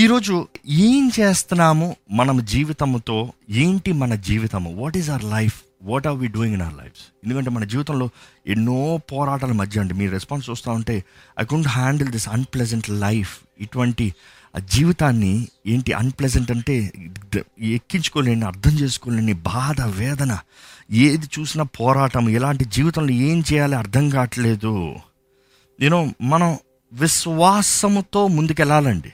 ఈరోజు ఏం చేస్తున్నాము మనం జీవితంతో? ఏంటి మన జీవితము? What is our life? What are we doing in our lives? ఎందుకంటే మన జీవితంలో ఎన్నో పోరాటాల మధ్య అండి మీ రెస్పాన్స్ చూస్తూ ఉంటే I couldn't handle this unpleasant life. ఇటువంటి ఆ జీవితాన్ని ఏంటి అన్ప్లెజెంట్ అంటే ఎక్కించుకోలేని, అర్థం చేసుకోలేని బాధ, వేదన, ఏది చూసినా పోరాటం. ఇలాంటి జీవితంలో ఏం చేయాలి అర్థం కావట్లేదు. యూనో మనం విశ్వాసముతో ముందుకెళ్ళాలండి.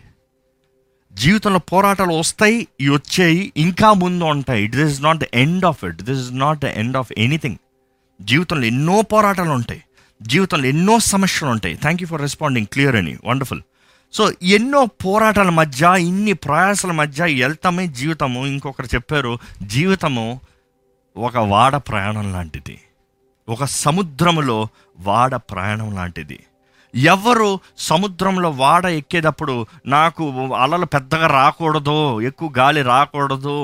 జీవితంలో పోరాటాలు వస్తాయి, వచ్చాయి, ఇంకా ముందు ఉంటాయి. It this is not the end of it. This is not the end of anything. జీవితంలో ఎన్నో పోరాటాలు ఉంటాయి, జీవితంలో ఎన్నో సమస్యలు ఉంటాయి. Thank you for responding clear అని, వండర్ఫుల్. సో ఎన్నో పోరాటాల మధ్య, ఇన్ని ప్రయాసాల మధ్య వెళ్తామే జీవితము. ఇంకొకరు చెప్పారు, జీవితము ఒక వాడ ప్రయాణం లాంటిది, ఒక సముద్రంలో వాడ ప్రయాణం లాంటిది. ఎవరు సముద్రంలో వాడ ఎక్కేటప్పుడు నాకు అలలు పెద్దగా రాకూడదు, ఎక్కువ గాలి రాకూడదు,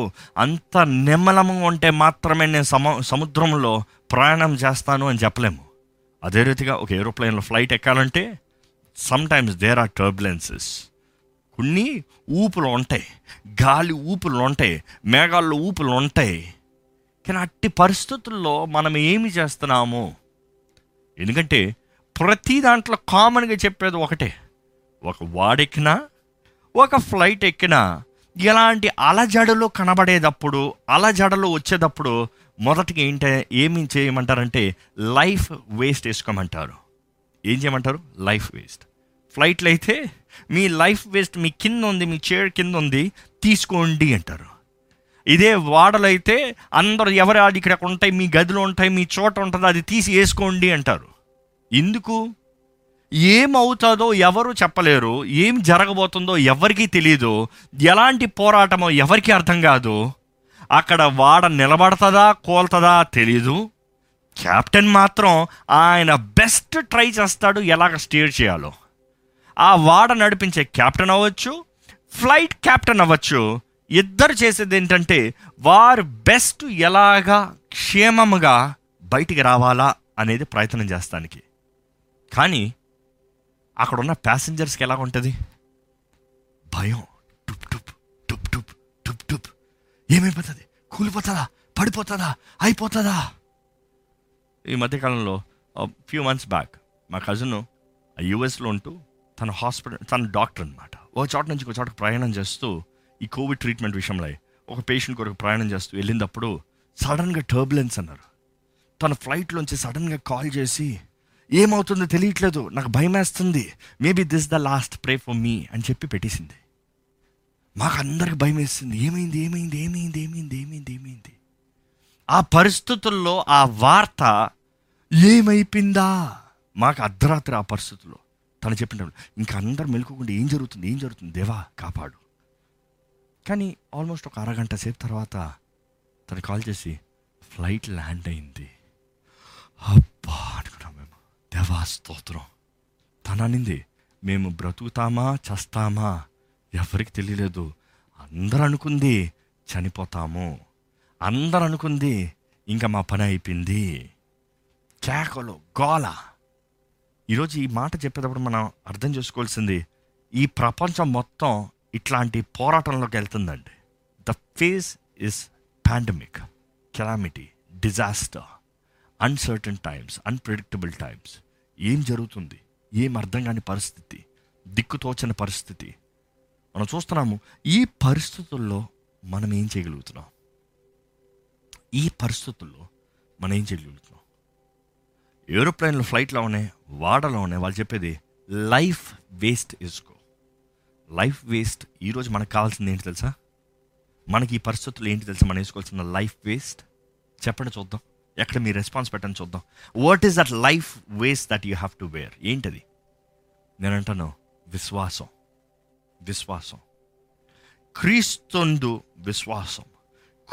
అంత నిమ్మలంగా ఉంటే మాత్రమే నేను సముద్రంలో ప్రయాణం చేస్తాను అని చెప్పలేము. అదే రీతిగా ఒక ఏరోప్లేన్లో ఫ్లైట్ ఎక్కాలంటే సమ్టైమ్స్ దేర్ ఆర్ టర్బులెన్సెస్. కొన్ని ఊపులు ఉంటాయి, గాలి ఊపులు ఉంటాయి, మేఘాల్లో ఊపులు ఉంటాయి. కానీ అట్టి పరిస్థితుల్లో మనం ఏమి చేస్తున్నాము? ఎందుకంటే ప్రతి దాంట్లో కామన్గా చెప్పేది ఒకటే, ఒక వాడెక్కినా ఒక ఫ్లైట్ ఎక్కినా ఇలాంటి అలజడలు కనబడేటప్పుడు, అలజడలు వచ్చేటప్పుడు మొదటికి ఏమి చేయమంటారంటే లైఫ్ వేస్ట్ వేసుకోమంటారు. ఏం చేయమంటారు? Life waste. ఫ్లైట్లు అయితే మీ లైఫ్ వేస్ట్ మీ కింద ఉంది, మీ చైర్ కింద ఉంది, తీసుకోండి అంటారు. ఇదే వాడలు అయితే అందరూ ఎవరి ఆడి ఇక్కడ ఉంటాయి, మీ గదిలో ఉంటాయి, మీ చోట ఉంటుంది, అది తీసి వేసుకోండి అంటారు. ఎందుకు? ఏమవుతుందో ఎవరు చెప్పలేరు, ఏం జరగబోతుందో ఎవరికీ తెలియదు, ఎలాంటి పోరాటమో ఎవరికీ అర్థం కాదు. అక్కడ వాడ నిలబడుతుందా కోల్తుందా తెలీదు. కెప్టెన్ మాత్రం ఆయన బెస్ట్ ట్రై చేస్తాడు ఎలాగ స్టీర్ చేయాలో. ఆ వాడ నడిపించే కెప్టెన్ అవ్వచ్చు, ఫ్లైట్ కెప్టెన్ అవ్వచ్చు, ఇద్దరు చేసేది ఏంటంటే వారు బెస్ట్ ఎలాగా క్షేమంగా బయటికి రావాలా అనేది ప్రయత్నం చేస్తానికి. కానీ అక్కడ ఉన్న ప్యాసింజర్స్కి ఎలా ఉంటుంది? భయం. టుప్ టుప్ టుప్ టుప్ టుప్ టుప్. ఏమైపోతుంది? కూలిపోతుందా? పడిపోతుందా? అయిపోతుందా? ఈ మధ్యకాలంలో ఫ్యూ మంత్స్ బ్యాక్ మా కజిన్ యూఎస్లో ఉంటూ తన హాస్పిటల్, తన డాక్టర్ అనమాట, ఒక చోట నుంచి ఒక చోటకు ప్రయాణం చేస్తూ ఈ కోవిడ్ ట్రీట్మెంట్ విషయంలో ఒక పేషెంట్ కొరకు ప్రయాణం చేస్తూ వెళ్ళినప్పుడు సడన్గా టర్బులెన్స్ అన్నారు. తన ఫ్లైట్లోంచి సడన్గా కాల్ చేసి ఏమవుతుందో తెలియట్లేదు, నాకు భయం వేస్తుంది, maybe this the last pray for me అని చెప్పి పెట్టేసింది. మాకు అందరికి భయం వేస్తుంది. ఏమైంది ఏమైంది ఏమైంది ఏమైంది ఏమైంది ఏమైంది? ఆ పరిస్థితుల్లో ఆ వార్త ఏమైపోయిందా? మాకు అర్ధరాత్రి ఆ పరిస్థితుల్లో తను చెప్పిన ఇంకా అందరు మెలుకోకుండా ఏం జరుగుతుంది ఏం జరుగుతుంది, దేవా కాపాడు. కానీ ఆల్మోస్ట్ ఒక అరగంట సేపు తర్వాత తను కాల్ చేసి ఫ్లైట్ ల్యాండ్ అయింది. అబ్బా అనుకున్నాం మేము, దేవా స్తోత్రం. తను అనింది, మేము బ్రతుకుతామా చస్తామా ఎవరికి తెలియలేదు, అందరూ అనుకుంది చనిపోతాము, అందరూ అనుకుంది ఇంకా మా పని అయిపోయింది. కేకలు గోల. ఈరోజు ఈ మాట చెప్పేటప్పుడు మనం అర్థం చేసుకోవాల్సింది ఈ ప్రపంచం మొత్తం ఇట్లాంటి పోరాటంలోకి వెళ్తుందండి. The face is pandemic, calamity, disaster, uncertain times, unpredictable times. ఏం జరుగుతుంది, ఏం అర్థం కాని పరిస్థితి, దిక్కుతోచని పరిస్థితి మనం చూస్తున్నాము. ఈ పరిస్థితుల్లో మనం ఏం చేయగలుగుతున్నాం? ఈ పరిస్థితుల్లో మనం ఏం చేయగలుగుతున్నాం? ఏరోప్లేన్లో, ఫ్లైట్లోనే, వాడలోనే వాళ్ళు చెప్పేది లైఫ్ వేస్ట్ వేసుకో. లైఫ్ వేస్ట్ ఈరోజు మనకు కావాల్సింది ఏంటి తెలుసా? మనకి ఈ పరిస్థితులు ఏంటి తెలుసా మనం వేసుకోవాల్సిన లైఫ్ వేస్ట్? చెప్పండి చూద్దాం, ఎక్కడ మీ రెస్పాన్స్ పెట్టండి చూద్దాం. What is that life waste that you have to wear? ఏంటది? నేను అంటాను విశ్వాసం. విశ్వాసం, క్రీస్తునందు విశ్వాసం.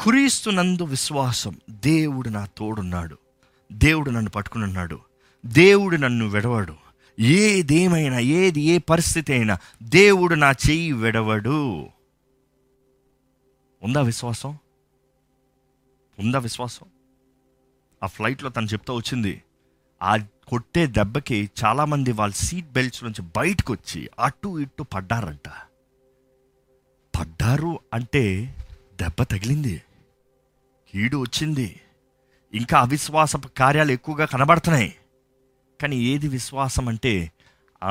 క్రీస్తునందు విశ్వాసం. దేవుడు నా తోడున్నాడు, దేవుడు నన్ను పట్టుకుని ఉన్నాడు, దేవుడు నన్ను విడవడు. ఏదేమైనా, ఏది ఏ పరిస్థితి అయినా దేవుడు నా చెయ్యి విడవడు. ఉందా విశ్వాసం? ఉందా విశ్వాసం? ఆ ఫ్లైట్లో తను చెప్తా వచ్చింది, ఆ కొట్టే దెబ్బకి చాలామంది వాళ్ళ సీట్ బెల్ట్స్ నుంచి బయటకు వచ్చి అటు ఇటు పడ్డారంట. గారు అంటే దెబ్బ తగిలింది, కీడు వచ్చింది, ఇంకా అవిశ్వాసపు కార్యాలు ఎక్కువగా కనబడుతున్నాయి. కానీ ఏది విశ్వాసం అంటే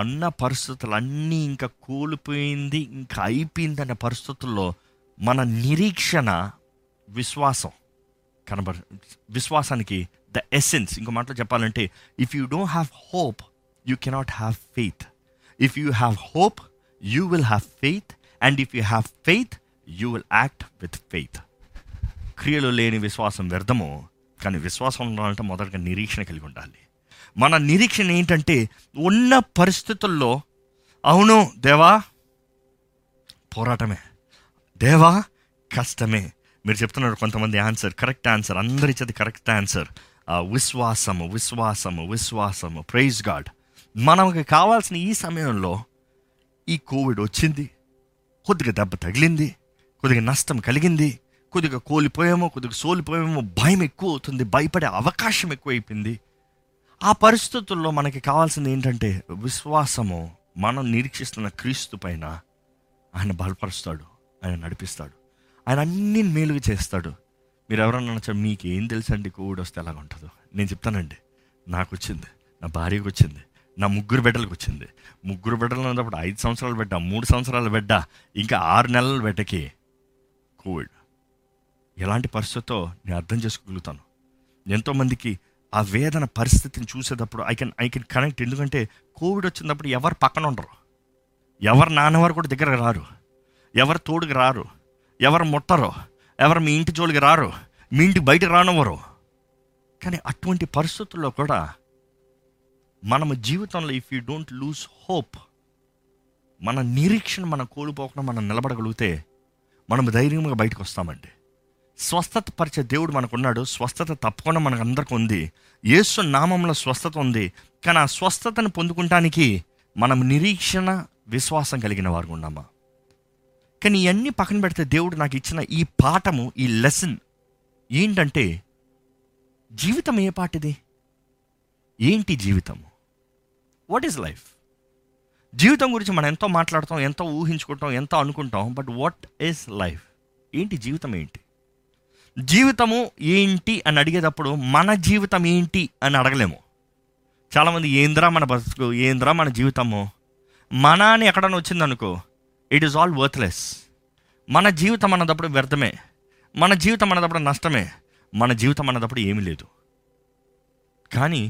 అన్న పరిస్థితులన్నీ ఇంకా కూలిపోయింది, ఇంకా అయిపోయింది అనే పరిస్థితుల్లో మన నిరీక్షణ విశ్వాసం కనబడు. విశ్వాసానికి ద ఎసెన్స్, ఇంకో మాటలో చెప్పాలంటే if you don't have hope you cannot have faith, if you have hope you will have faith, and if you have faith you will act with faith. క్రియలు లేని విశ్వాసం వ్యర్థము, కానీ విశ్వాసం ఉండాలంటే మొదటగా నిరీక్షణ కలిగి ఉండాలి. మన నిరీక్షణ ఏంటంటే ఉన్న పరిస్థితుల్లో అవును దేవా పోరాటమే, దేవా కష్టమే. మీరు చెప్తున్నారు కొంతమంది ఆన్సర్, కరెక్ట్ ఆన్సర్, అందరి చేతి కరెక్ట్ ఆన్సర్ విశ్వాసము విశ్వాసము విశ్వాసము. Praise God. మనకు కావాల్సిన ఈ సమయంలో ఈ కోవిడ్ వచ్చింది, కొద్దిగా దెబ్బ తగిలింది, కొద్దిగా నష్టం కలిగింది, కొద్దిగా కోల్పోయామో కొద్దిగా సోలిపోయామో, భయం ఎక్కువ అవుతుంది, భయపడే అవకాశం ఎక్కువైపోయింది. ఆ పరిస్థితుల్లో మనకి కావాల్సింది ఏంటంటే విశ్వాసము. మనం నిరీక్షిస్తున్న క్రీస్తు పైన ఆయన బలపరుస్తాడు, ఆయన నడిపిస్తాడు, ఆయన అన్ని మేలుగా చేస్తాడు. మీరు ఎవరన్నా అనొచ్చు, మీకు ఏం తెలుసు అండి కోవిడ్ వస్తే ఎలాగ ఉంటుందో. నేను చెప్తానండి, నాకు వచ్చింది, నా భార్యకు వచ్చింది, నా ముగ్గురు బిడ్డలకు వచ్చింది. ముగ్గురు బిడ్డలు ఉన్నప్పుడు 5 సంవత్సరాల బిడ్డ, 3 సంవత్సరాల బిడ్డ, ఇంకా 6 నెలల బిడ్డకి కోవిడ్. ఎలాంటి పరిస్థితితో నేను అర్థం చేసుకోగలుగుతాను. ఎంతోమందికి ఆ వేదన పరిస్థితిని చూసేటప్పుడు ఐ కెన్ కనెక్ట్. ఎందుకంటే కోవిడ్ వచ్చినప్పుడు ఎవరు పక్కన ఉండరు, ఎవరు నాన్నవారు కూడా దగ్గర రారు, ఎవరు తోడుకు రారు, ఎవరు ముట్టరు, ఎవరు మీ ఇంటి జోలికి రారు, మీ ఇంటి బయట రానివ్వరు. కానీ అటువంటి పరిస్థితుల్లో కూడా మనము జీవితంలో if you don't lose hope, మన నిరీక్షణ మనం కోల్పోకుండా మనం నిలబడగలిగితే మనం ధైర్యంగా బయటకు వస్తామండి. స్వస్థత పరిచే దేవుడు మనకున్నాడు, స్వస్థత తప్పకుండా మనకు అందరికీ ఉంది, యేసు నామంలో స్వస్థత ఉంది. కానీ ఆ స్వస్థతను పొందుకుంటానికి మనం నిరీక్షణ విశ్వాసం కలిగిన వారు ఉన్నామా? కానీ ఇవన్నీ పక్కన పెడితే దేవుడు నాకు ఇచ్చిన ఈ పాఠము, ఈ లెసన్ ఏంటంటే జీవితం ఏ పాటిది, ఏంటి జీవితము, వాట్ ఈజ్ లైఫ్? జీవితం గురించి మనం ఎంతో మాట్లాడతాం, ఎంతో ఊహించుకుంటాం, ఎంతో అనుకుంటాం, బట్ వాట్ ఈజ్ లైఫ్? ఏంటి జీవితం? ఏంటి జీవితము ఏంటి అని అడిగేటప్పుడు మన జీవితం ఏంటి అని అడగలేము. చాలామంది ఏంద్రా మన బతుకు, ఏంద్రా మన జీవితము, మన అని ఎక్కడన్నా వచ్చిందనుకో ఇట్ ఈజ్ ఆల్ వర్త్లెస్. మన జీవితం అన్నదప్పుడు వ్యర్థమే, మన జీవితం అన్నదప్పుడు నష్టమే, మన జీవితం అన్నదప్పుడు ఏమీ లేదు. కానీ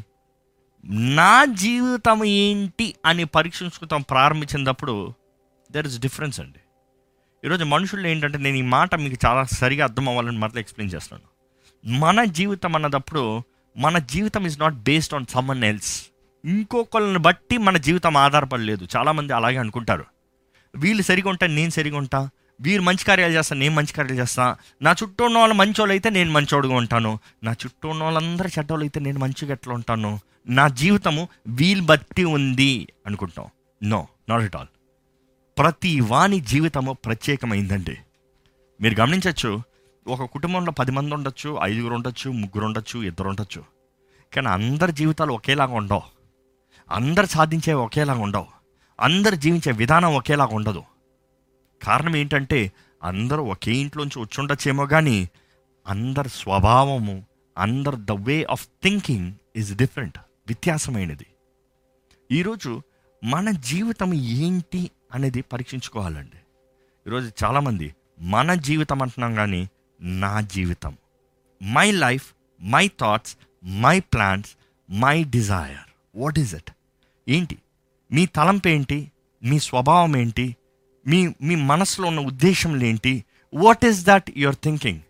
నా జీవితం ఏంటి అని పరీక్షించుకుంటాం ప్రారంభించినప్పుడు దెర్ ఇస్ డిఫరెన్స్ అండి. ఈరోజు మనుషుల్లో ఏంటంటే, నేను ఈ మాట మీకు చాలా సరిగా అర్థం అవ్వాలని మరలా ఎక్స్ప్లెయిన్ చేస్తున్నాను. మన జీవితం అన్నదప్పుడు మన జీవితం is not based on someone else. ఇంకొకళ్ళని బట్టి మన జీవితం ఆధారపడలేదు. చాలామంది అలాగే అనుకుంటారు, వీళ్ళు సరిగా ఉంటాను నేను సరిగా ఉంటా, వీరు మంచి కార్యాలు చేస్తాను నేను మంచి కార్యాలు చేస్తాను, నా చుట్టూ ఉన్న వాళ్ళు మంచోళ్ళు అయితే నేను మంచోడుగా ఉంటాను, నా చుట్టూ ఉన్న వాళ్ళందరూ చెడ్డోళ్ళు అయితే నేను మంచిగా ఎట్లా ఉంటాను, నా జీవితము వీళ్ళు బట్టి ఉంది అనుకుంటాం. No, not at all. ప్రతి వాని జీవితము ప్రత్యేకమైందండి. మీరు గమనించవచ్చు, ఒక కుటుంబంలో 10 మంది ఉండొచ్చు, 5 ఉండొచ్చు, 3 ఉండొచ్చు, 2 ఉండొచ్చు, కానీ అందరి జీవితాలు ఒకేలాగా ఉండవు, అందరు సాధించేవి ఒకేలాగా ఉండవు, అందరు జీవించే విధానం ఒకేలాగా ఉండదు. కారణం ఏంటంటే అందరూ ఒకే ఇంట్లోంచి వచ్చి ఉండొచ్చేమో, కానీ అందరి స్వభావము, అందరు the way of thinking is different, వ్యత్యాసమైనది. ఈరోజు మన జీవితం ఏంటి అనేది పరీక్షించుకోవాలండి. ఈరోజు చాలామంది మన జీవితం అంటున్నాం, కానీ నా జీవితం, my life, my thoughts, my plans, my desire, what is it? ఏంటి మీ తలంపు? ఏంటి మీ స్వభావం? ఏంటి మీ మీ మనసులో ఉన్న ఉద్దేశంలు? ఏంటి what is that your thinking?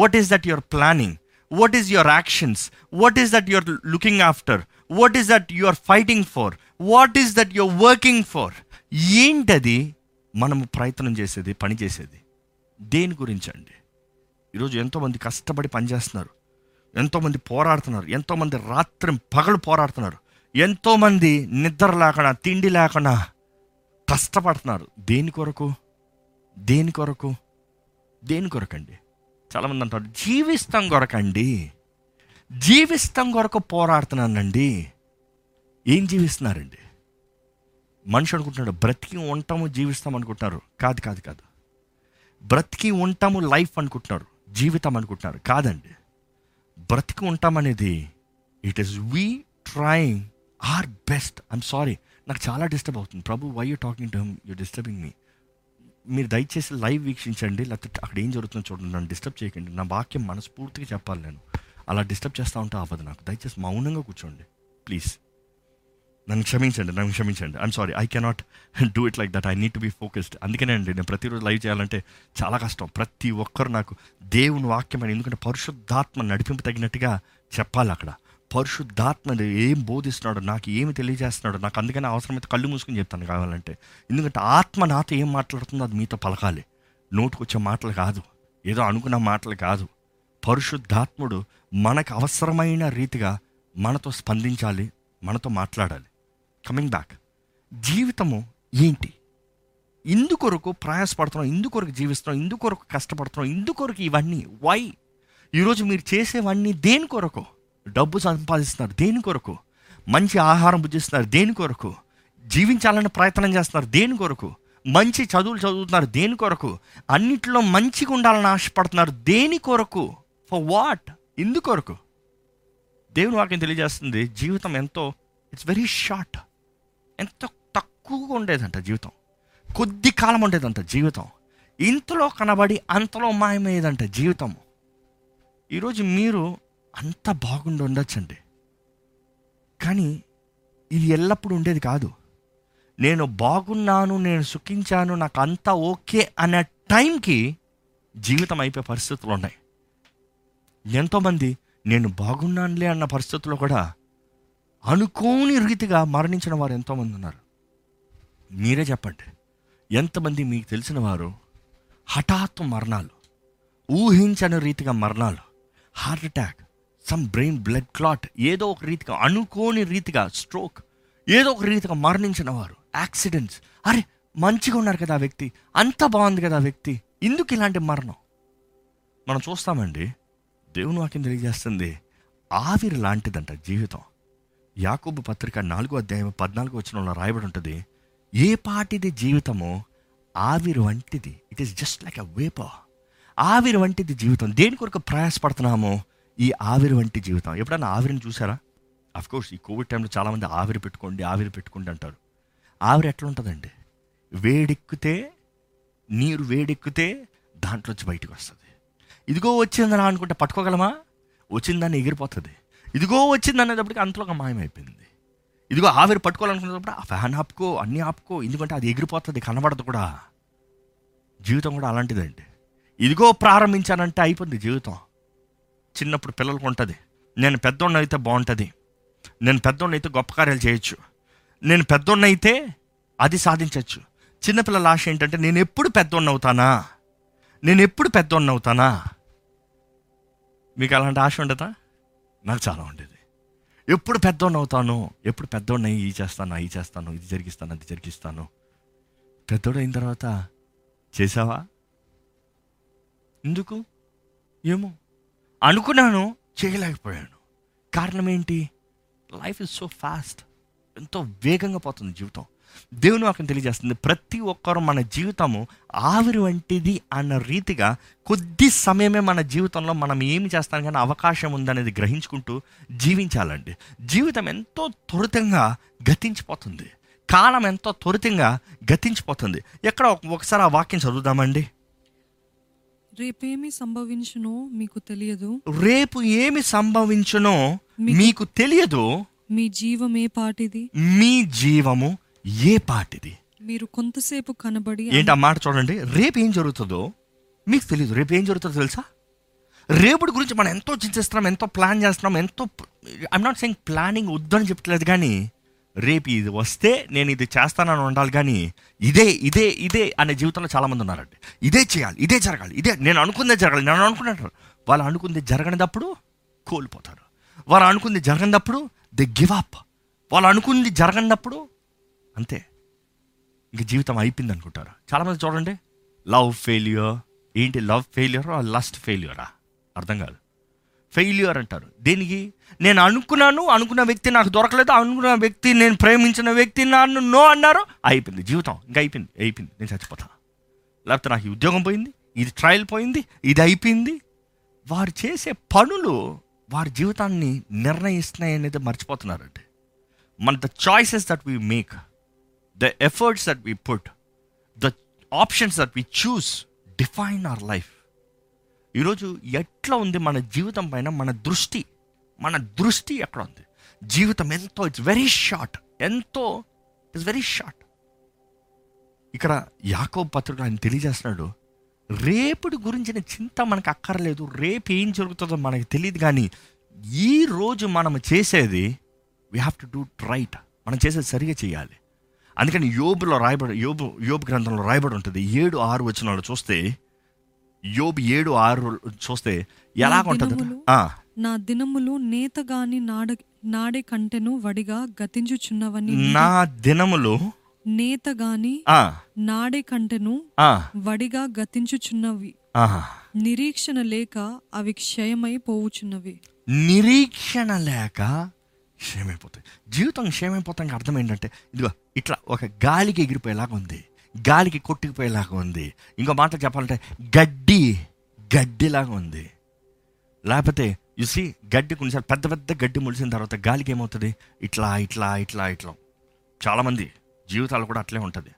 What is that your planning? What is your actions? What is that your looking after? What is that your fighting for? What is that your working for? ఏంటది మనము ప్రయత్నం చేసేది, పనిచేసేది దేని గురించి అండి? ఈరోజు ఎంతోమంది కష్టపడి పనిచేస్తున్నారు, ఎంతోమంది పోరాడుతున్నారు, ఎంతోమంది రాత్రి పగలు పోరాడుతున్నారు, ఎంతోమంది నిద్ర లేకుండా తిండి లేకుండా కష్టపడుతున్నారు. దేని కొరకు? దేని కొరకు? దేని కొరకండి? చాలామంది అంటారు జీవితం కొరకండి, జీవితం కొరకు పోరాడుతున్నానండి. ఏం జీవిస్తున్నారండి? మనిషి అనుకుంటున్నాడు బ్రతికి ఉంటాము జీవిస్తాం అనుకుంటున్నారు. కాదు కాదు కాదు, బ్రతికి ఉంటాము లైఫ్ అనుకుంటున్నారు, జీవితం అనుకుంటున్నారు. కాదండి, బ్రతికి ఉంటామనేది it is we trying our best. I'm sorry, నాకు చాలా డిస్టర్బ్ అవుతుంది ప్రభు, why you talking to him, you disturbing me. మీరు దయచేసి లైవ్ వీక్షించండి, లేకపోతే అక్కడ ఏం జరుగుతుందో చూడండి, నన్ను డిస్టర్బ్ చేయకండి. నా వాక్యం మనస్ఫూర్తిగా చెప్పాలి, నేను అలా డిస్టర్బ్ చేస్తూ ఉంటే అవ్వదు నాకు. దయచేసి మౌనంగా కూర్చోండి ప్లీజ్. నన్ను క్షమించండి. I'm sorry, I cannot do it like that. I need to be focused. అందుకనే అండి నేను ప్రతిరోజు లైవ్ చేయాలంటే చాలా కష్టం. ప్రతి ఒక్కరు నాకు దేవుని వాక్యం అని, ఎందుకంటే పరిశుద్ధాత్మ నడిపింపు తగినట్టుగా చెప్పాలి. అక్కడ పరిశుద్ధాత్మ ఏం బోధిస్తున్నాడు, నాకు ఏమి తెలియజేస్తున్నాడు నాకు, అందుకనే అవసరమైతే కళ్ళు మూసుకుని చెప్తాను కావాలంటే. ఎందుకంటే ఆత్మ నాతో ఏం మాట్లాడుతుందో అది మీతో పలకాలి. నోటికొచ్చే మాటలు కాదు, ఏదో అనుకున్న మాటలు కాదు. పరిశుద్ధాత్ముడు మనకు అవసరమైన రీతిగా మనతో స్పందించాలి, మనతో మాట్లాడాలి. కమింగ్ బ్యాక్, జీవితము ఏంటి, ఇందుకొరకు ప్రయాసపడుతున్నాం, ఇందుకొరకు జీవిస్తున్నాం, ఇందుకొరకు కష్టపడుతున్నాం, ఇందుకొరకు ఇవన్నీ వై. ఈరోజు మీరు చేసేవన్నీ దేని కొరకు? డబ్బు సంపాదిస్తున్నారు దేని కొరకు, మంచి ఆహారం భుజిస్తున్నారు దేని కొరకు, జీవించాలని ప్రయత్నం చేస్తున్నారు దేని కొరకు, మంచి చదువులు చదువుతున్నారు దేని కొరకు, అన్నిటిలో మంచిగా ఉండాలని ఆశపడుతున్నారు దేని కొరకు, ఫర్ వాట్, ఇందుకొరకు. దేవుని వాక్యం తెలియజేస్తుంది జీవితం ఎంతో, ఇట్స్ వెరీ షార్ట్, ఎంతో తక్కువగా ఉండేదంట జీవితం, కొద్ది కాలం ఉండేదంట జీవితం, ఇంతలో కనబడి అంతలో మాయమయ్యేదంట జీవితం. ఈరోజు మీరు అంత బాగుండి ఉండొచ్చండి, కానీ ఇది ఎల్లప్పుడూ ఉండేది కాదు. నేను బాగున్నాను, నేను సుఖించాను, నాకు అంతా ఓకే అనే టైంకి జీవితం అయిపోయే పరిస్థితులు ఉన్నాయి. ఎంతోమంది నేను బాగున్నానులే అన్న పరిస్థితుల్లో కూడా అనుకోని రీతిగా మరణించిన వారు ఎంతోమంది ఉన్నారు. మీరే చెప్పండి, ఎంతమంది మీకు తెలిసిన వారు హఠాత్తు మరణాలు, ఊహించని రీతిగా మరణాలు, heart attack, some brain blood clot, ఏదో ఒక రీతిగా అనుకోని రీతిగా స్ట్రోక్, ఏదో ఒక రీతిగా మరణించిన వారు, యాక్సిడెంట్స్. అరే మంచిగా ఉన్నారు కదా ఆ వ్యక్తి, అంత బాగుంది కదా ఆ వ్యక్తి, ఎందుకు ఇలాంటి మరణం మనం చూస్తామండి. దేవుని వాక్యం తెలియజేస్తుంది ఆవిరి లాంటిదంట జీవితం. యాకోబు పత్రిక 4:14 రాయబడి ఉంటుంది, ఏ పాటిది జీవితమో ఆవిరి వంటిది, it is just like a vapour. ఆవిరి వంటిది జీవితం. దేని కొరకు ప్రయాసపడుతున్నామో ఈ ఆవిరి వంటి జీవితం. ఎప్పుడన్నా ఆవిరిని చూసారా? అఫ్కోర్స్ ఈ కోవిడ్ టైంలో చాలామంది ఆవిరి పెట్టుకోండి, ఆవిరి పెట్టుకోండి అంటారు. ఆవిరి ఎట్లా ఉంటుందండి? వేడెక్కితే, నీరు వేడెక్కితే దాంట్లోంచి బయటకు వస్తుంది. ఇదిగో వచ్చిందని అనుకుంటే పట్టుకోగలమా? వచ్చిందని ఎగిరిపోతుంది. ఇదిగో వచ్చింది అనేటప్పటికి అంతలోగా మాయమైపోయింది. ఇదిగో ఆవిరి పట్టుకోవాలనుకునేటప్పుడు ఆ ఫ్యాన్ ఆపుకో, అన్నీ ఆపుకో, ఎందుకంటే అది ఎగిరిపోతుంది, కనబడదు కూడా. జీవితం కూడా అలాంటిదండి. ఇదిగో ప్రారంభించానంటే అయిపోయింది జీవితం. చిన్నప్పుడు పిల్లలకు ఉంటుంది, నేను పెద్దోడిని అయితే బాగుంటుంది, నేను పెద్దోడిని అయితే గొప్ప కార్యాలు చేయొచ్చు, నేను పెద్దోడిని అయితే అది సాధించవచ్చు. చిన్నపిల్లల ఆశ ఏంటంటే నేను ఎప్పుడు పెద్దోడిని అవుతానా. మీకు అలాంటి ఆశ ఉండదా? నాకు చాలా ఉండేది, ఎప్పుడు పెద్దోడిని ఇది చేస్తాను, అది జరిగిస్తాను. పెద్దోడు అయిన తర్వాత చేసావా? ఎందుకు? ఏమో అనుకున్నాను, చేయలేకపోయాను. కారణం ఏంటి? లైఫ్ ఇస్ సో ఫాస్ట్, ఎంతో వేగంగా పోతుంది జీవితం. దేవుని వాక్యం తెలియజేస్తుంది ప్రతి ఒక్కరూ మన జీవితము ఆవిరి వంటిది అన్న రీతిగా కొద్ది సమయమే మన జీవితంలో మనం ఏమి చేస్తాం కానీ అవకాశం ఉందనేది గ్రహించుకుంటూ జీవించాలండి. జీవితం ఎంతో త్వరితంగా గతించిపోతుంది, కాలం ఎంతో త్వరితంగా గతించిపోతుంది. ఎక్కడ ఒకసారి ఆ వాక్యం చదువుదామండి. రేపు ఏమి సంభవించునో మీకు తెలియదు. మీ జీవము ఏ పాటిది. మీరు కొంతసేపు కనబడి, ఏంటి ఆ మాట చూడండి, రేపు ఏం జరుగుతుందో మీకు తెలియదు. రేపు ఏం జరుగుతుందో తెలుసా? రేపుడు గురించి మనం ఎంతో చింతిస్తున్నాం, ఎంతో ప్లాన్ చేస్తున్నాం, ఎంతో, ఐఎమ్ నాట్ సెయింగ్ ప్లానింగ్ వద్దని చెప్పట్లేదు, కానీ రేపు ఇది వస్తే నేను ఇది చేస్తానని ఉండాలి. కానీ ఇదే ఇదే ఇదే అనే జీవితంలో చాలామంది ఉన్నారండి. ఇదే చేయాలి, ఇదే జరగాలి, ఇదే నేను అనుకుందే జరగాలి, నేను అనుకున్నాను. వాళ్ళు అనుకుంది జరగనిదప్పుడు కోల్పోతారు, వాళ్ళు అనుకుంది జరగనిదప్పుడు దే గివ్ అప్, వాళ్ళు అనుకుంది జరగనిదప్పుడు అంతే, ఇంక జీవితం అయిపోయింది అనుకుంటారు చాలామంది. చూడండి, లవ్ ఫెయిల్యూరా లస్ట్ ఫెయిల్యూరా అర్థం కాదు. ఫెయిల్యూర్ అంటారు దేనికి? నేను అనుకున్నాను, అనుకున్న వ్యక్తి నాకు దొరకలేదు, అనుకున్న వ్యక్తి, నేను ప్రేమించిన వ్యక్తి నన్ను నో అన్నారు, అయిపోయింది జీవితం, ఇంకా అయిపోయింది, నేను చచ్చిపోతాను, లేకపోతే నాకు ఉద్యోగం పోయింది, ఈ ఇది ట్రయల్ పోయింది, ఇది అయిపోయింది. వారు చేసే పనులు వారి జీవితాన్ని నిర్ణయిస్తున్నాయి అనేది మర్చిపోతున్నారండి. మన the choices that we make, the efforts that we put, the options that we choose define our life. ఈరోజు ఎట్లా ఉంది మన జీవితం పైన మన దృష్టి ఎక్కడ ఉంది? జీవితం ఎంతో ఇట్స్ వెరీ షార్ట్. ఇక్కడ యాకోబు పత్రికలో ఆయన తెలియజేస్తున్నాడు, రేపుడి గురించిన చింత మనకు అక్కర్లేదు, రేపు ఏం జరుగుతుందో మనకు తెలియదు, కానీ ఈ రోజు మనం చేసేది we have to do right. మనం చేసేది సరిగా చేయాలి. అందుకని యోబు గ్రంథంలో రాయబడి ఉంటుంది, 7:6 చూస్తే, యోబు 7:6 చూస్తే ఎలా ఉంటుంది? నా దినములు నేత గాని నాడే కంటెను వడిగా గతించుచున్నవని, నా దినములు నేత గాని నాడే కంటెను వడిగా గతించుచున్నవి, నిరీక్షణ లేక అవి క్షయమైపోవుచున్నవి. నిరీక్షణ లేక క్షయమైపోతాయి. జీవితం క్షయమైపోతానికి అర్థం ఏంటంటే, ఇదిగో ఇట్లా ఒక గాలికి ఎగిరిపోయేలాగా ఉంది, గాలికి కొట్టుకుపోయేలాగా ఉంది. ఇంకో మాట చెప్పాలంటే గడ్డిలాగా ఉంది. లేకపోతే చూసి గడ్డి కొన్నిసార్లు పెద్ద గడ్డి ముడిసిన తర్వాత గాలికి ఏమవుతుంది? ఇట్లా ఇట్లా ఇట్లా ఇట్లా. చాలామంది జీవితాలు కూడా అట్లే ఉంటుంది.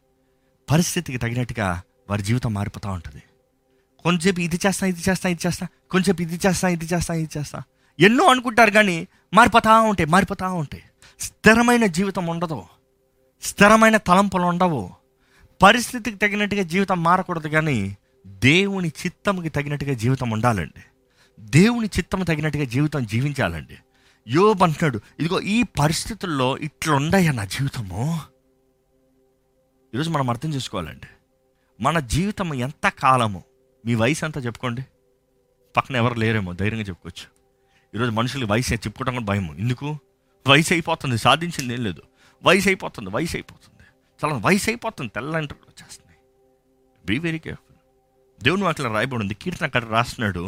పరిస్థితికి తగినట్టుగా వారి జీవితం మారిపోతూ ఉంటుంది. కొంచెంసేపు ఇది చేస్తా, ఎన్నో అనుకుంటారు, కానీ మారిపోతూ ఉంటాయి. స్థిరమైన జీవితం ఉండదు, స్థిరమైన తలంపులు ఉండవు. పరిస్థితికి తగినట్టుగా జీవితం మారకూడదు, కానీ దేవుని చిత్తంకి తగినట్టుగా జీవితం ఉండాలండి. దేవుని చిత్తం తగినట్టుగా జీవితం జీవించాలండి. యోబు అంటున్నాడు, ఇదిగో ఈ పరిస్థితుల్లో ఇట్లుండయ్యా నా జీవితము. ఈరోజు మనం అర్థం చేసుకోవాలండి, మన జీవితం ఎంత కాలము. మీ వయసు అంతా చెప్పుకోండి, పక్కన ఎవరు లేరేమో ధైర్యంగా చెప్పుకోవచ్చు. ఈరోజు మనుషులకి వయసు చెప్పుకోవటం కూడా భయము. ఎందుకు? వయసు అయిపోతుంది, సాధించింది ఏం లేదు, వయసు అయిపోతుంది, చాలా వయసు అయిపోతుంది, తెల్లంటే వచ్చేస్తున్నాయి. Be very careful. దేవుని వాటిలో రాయబడి ఉంది, కీర్తనకారు రాస్తున్నాడు,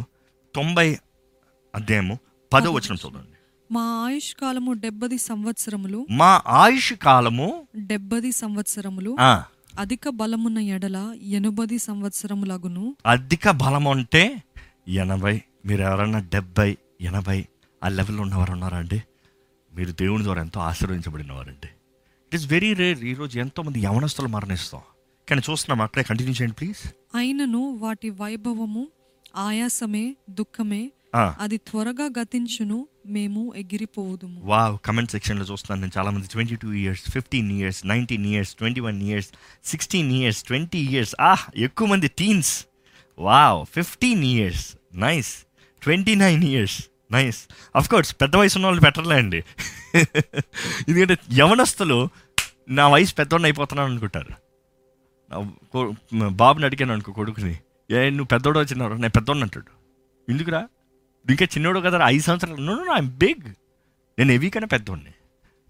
90:10 చూడండి. మా ఆయుష్ కాలము 70 సంవత్సరములు, అధిక బలమున్న ఎడల 80 సంవత్సరములగును. అధిక బలము అంటే 80. మీరు ఎవరన్నా 70, 80 ఆ లెవెల్లో ఉన్నవారు ఉన్నారండి, మీరు దేవుని ద్వారా ఎంతో ఆశీర్వదించబడినవారండి. It is very rare. ఈరోజు ఎంతోమంది యవనస్తులు మరణిస్తాం, కానీ చూస్తున్నాం. అక్కడే కంటిన్యూ చేయండి ప్లీజ్. అయినను వాటి వైభవము ఆయాసమే, దుఃఖమే, అది త్వరగా గతించును, మేము ఎగిరిపోదుము. వావ్, కమెంట్ సెక్షన్లో చూస్తున్నాను నేను చాలామంది 22 years, 15 years, 19 years, 21 years, 16 years, 20 years. ఎక్కువ మంది teens. Wow, 15 years, nice. 29 years, nice. Of course పెద్ద వయసు ఉన్న వాళ్ళు పెట్టర్లే అండి, ఎందుకంటే యవనస్తులు నా వయసు పెద్దోడిని అయిపోతున్నాను అనుకుంటారు. బాబుని అడిగాను అనుకో, కొడుకుని, ఏ నువ్వు పెద్దోడో చిన్నోడో? నేను పెద్దోడిని అంటాడు. ఎందుకురా, ఇంకా చిన్నోడు కదా, 5 సంవత్సరాలు. No, I'm big. నేను హెవీ కన్నా పెద్దోడిని,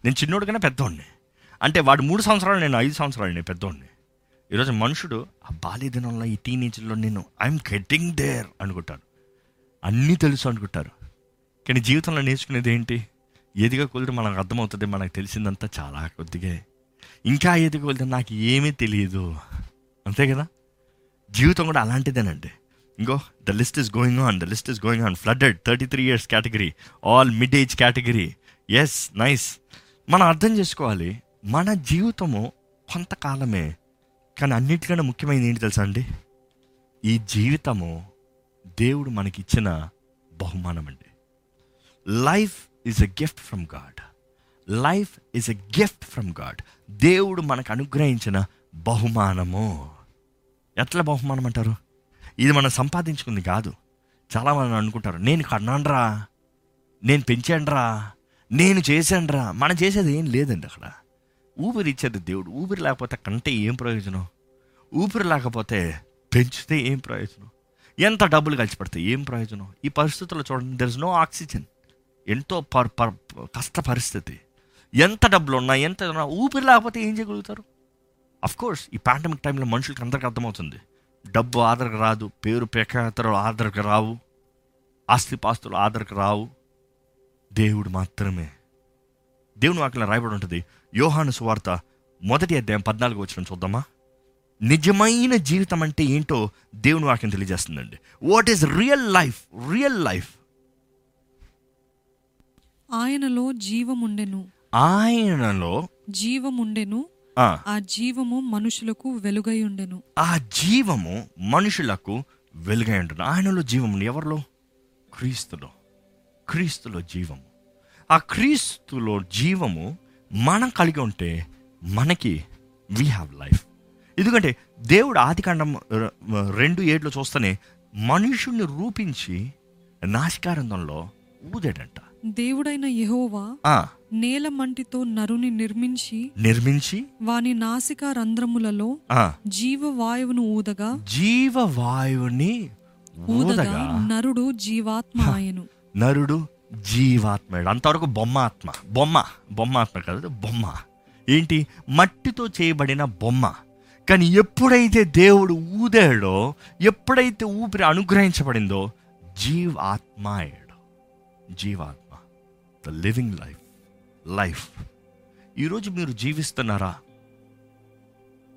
నేను చిన్నోడు కన్నా పెద్దోడిని. అంటే వాడు 3 సంవత్సరాలు, నేను 5 సంవత్సరాలు, నేను పెద్దోడిని. ఈరోజు మనుషుడు ఆ బాల్యదినంలో, ఈ టీనేజ్లో నేను ఐఎమ్ గెట్టింగ్ దేర్ అనుకుంటాను, అన్నీ తెలుసు అనుకుంటారు. కానీ జీవితంలో నేర్చుకునేది ఏంటి? ఎదిగా కొలితే మనకు అర్థమవుతుంది, మనకు తెలిసిందంతా చాలా కొద్దిగా. ఇంకా ఎదిగా కొలితే నాకు ఏమీ తెలియదు, అంతే కదా. జీవితం కూడా అలాంటిదేనండి. ఇంకో the list is going on, flooded, 33 years category, all mid age category. Yes, nice. మనం అర్థం చేసుకోవాలి, మన జీవితము కొంతకాలమే, కానీ అన్నిటికన్నా ముఖ్యమైనది ఏంటి తెలుసా అండి? ఈ జీవితము దేవుడు మనకిచ్చిన బహుమానం అండి. Life is a gift from God. దేవుడు మనకు అనుగ్రహించిన బహుమానము. ఎట్లా బహుమానం అంటారు? ఇది మనం సంపాదించుకుంది కాదు. చాలామంది అనుకుంటారు, నేను కన్నానరా, నేను పెంచానరా, నేను చేశానరా. మనం చేసేది ఏం లేదండి. అక్కడ ఊపిరి ఇచ్చేది దేవుడు. ఊపిరి లేకపోతే కంటే ఏం ప్రయోజనం? ఊపిరి లేకపోతే పెంచితే ఏం ప్రయోజనం? ఎంత డబ్బులు కలిసి పడితే ఏం ప్రయోజనం? ఈ పరిస్థితుల్లో చూడండి, దెర్ ఇస్ నో ఆక్సిజన్. ఎంతో కష్ట పరిస్థితి. ఎంత డబ్బులు ఉన్నా, ఎంత ఉన్నా, ఊపిరి లేకపోతే ఏం చేయగలుగుతారు? అఫ్కోర్స్ ఈ పాండమిక్ టైంలో మనుషులకి అందరికీ అర్థమవుతుంది, డబ్బు ఆదరకు రాదు, పేరు ప్రఖ్యాతలు ఆదరకు రావు, ఆస్తిపాస్తులు ఆదరకు రావు, దేవుడు మాత్రమే. దేవుని వాక్యం రాయబడి ఉంటుంది, యోహాను సువార్త 1:14 చూద్దామా. నిజమైన జీవితం అంటే ఏంటో దేవుని వాక్యం తెలియజేస్తుందండి. What is real life? Real life, ఆయనలో జీవముండెను, ఆయనలో జీవముండెను, ఆ జీవము మనుషులకు వెలుగై ఉండెను. ఆ జీవము మనుషులకు వెలుగై ఉండెను. ఆయనలో జీవముండి, ఎవరిలో? క్రీస్తులో. క్రీస్తులో జీవము. ఆ క్రీస్తులో జీవము మనం కలిగి ఉంటే మనకి వీ హ్యావ్ లైఫ్. ఎందుకంటే దేవుడు ఆదికాండం 2:7 చూస్తేనే మనుషుణ్ణి రూపించి నాశకారంధంలో ఊదాడంట. దేవుడైన యెహోవా నేల మంటితో నరుని నిర్మించి వాని నాసికా రంధ్రములలో జీవవాయువును ఊదగా, జీవవాయువుని ఊదగా నరుడు జీవాత్మ ఆయను. నరుడు జీవాత్మ. అంతవరకు బొమ్మ ఆత్మ కదా. బొమ్మ ఏంటి? మట్టితో చేయబడిన బొమ్మ. కానీ ఎప్పుడైతే దేవుడు ఊదాడో, ఎప్పుడైతే ఊపిరి అనుగ్రహించబడిందో, జీవాత్మ అయ్యాడు. జీవాత్మ, ద లివింగ్ లైఫ్. లైఫ్. ఈరోజు మీరు జీవిస్తున్నారా?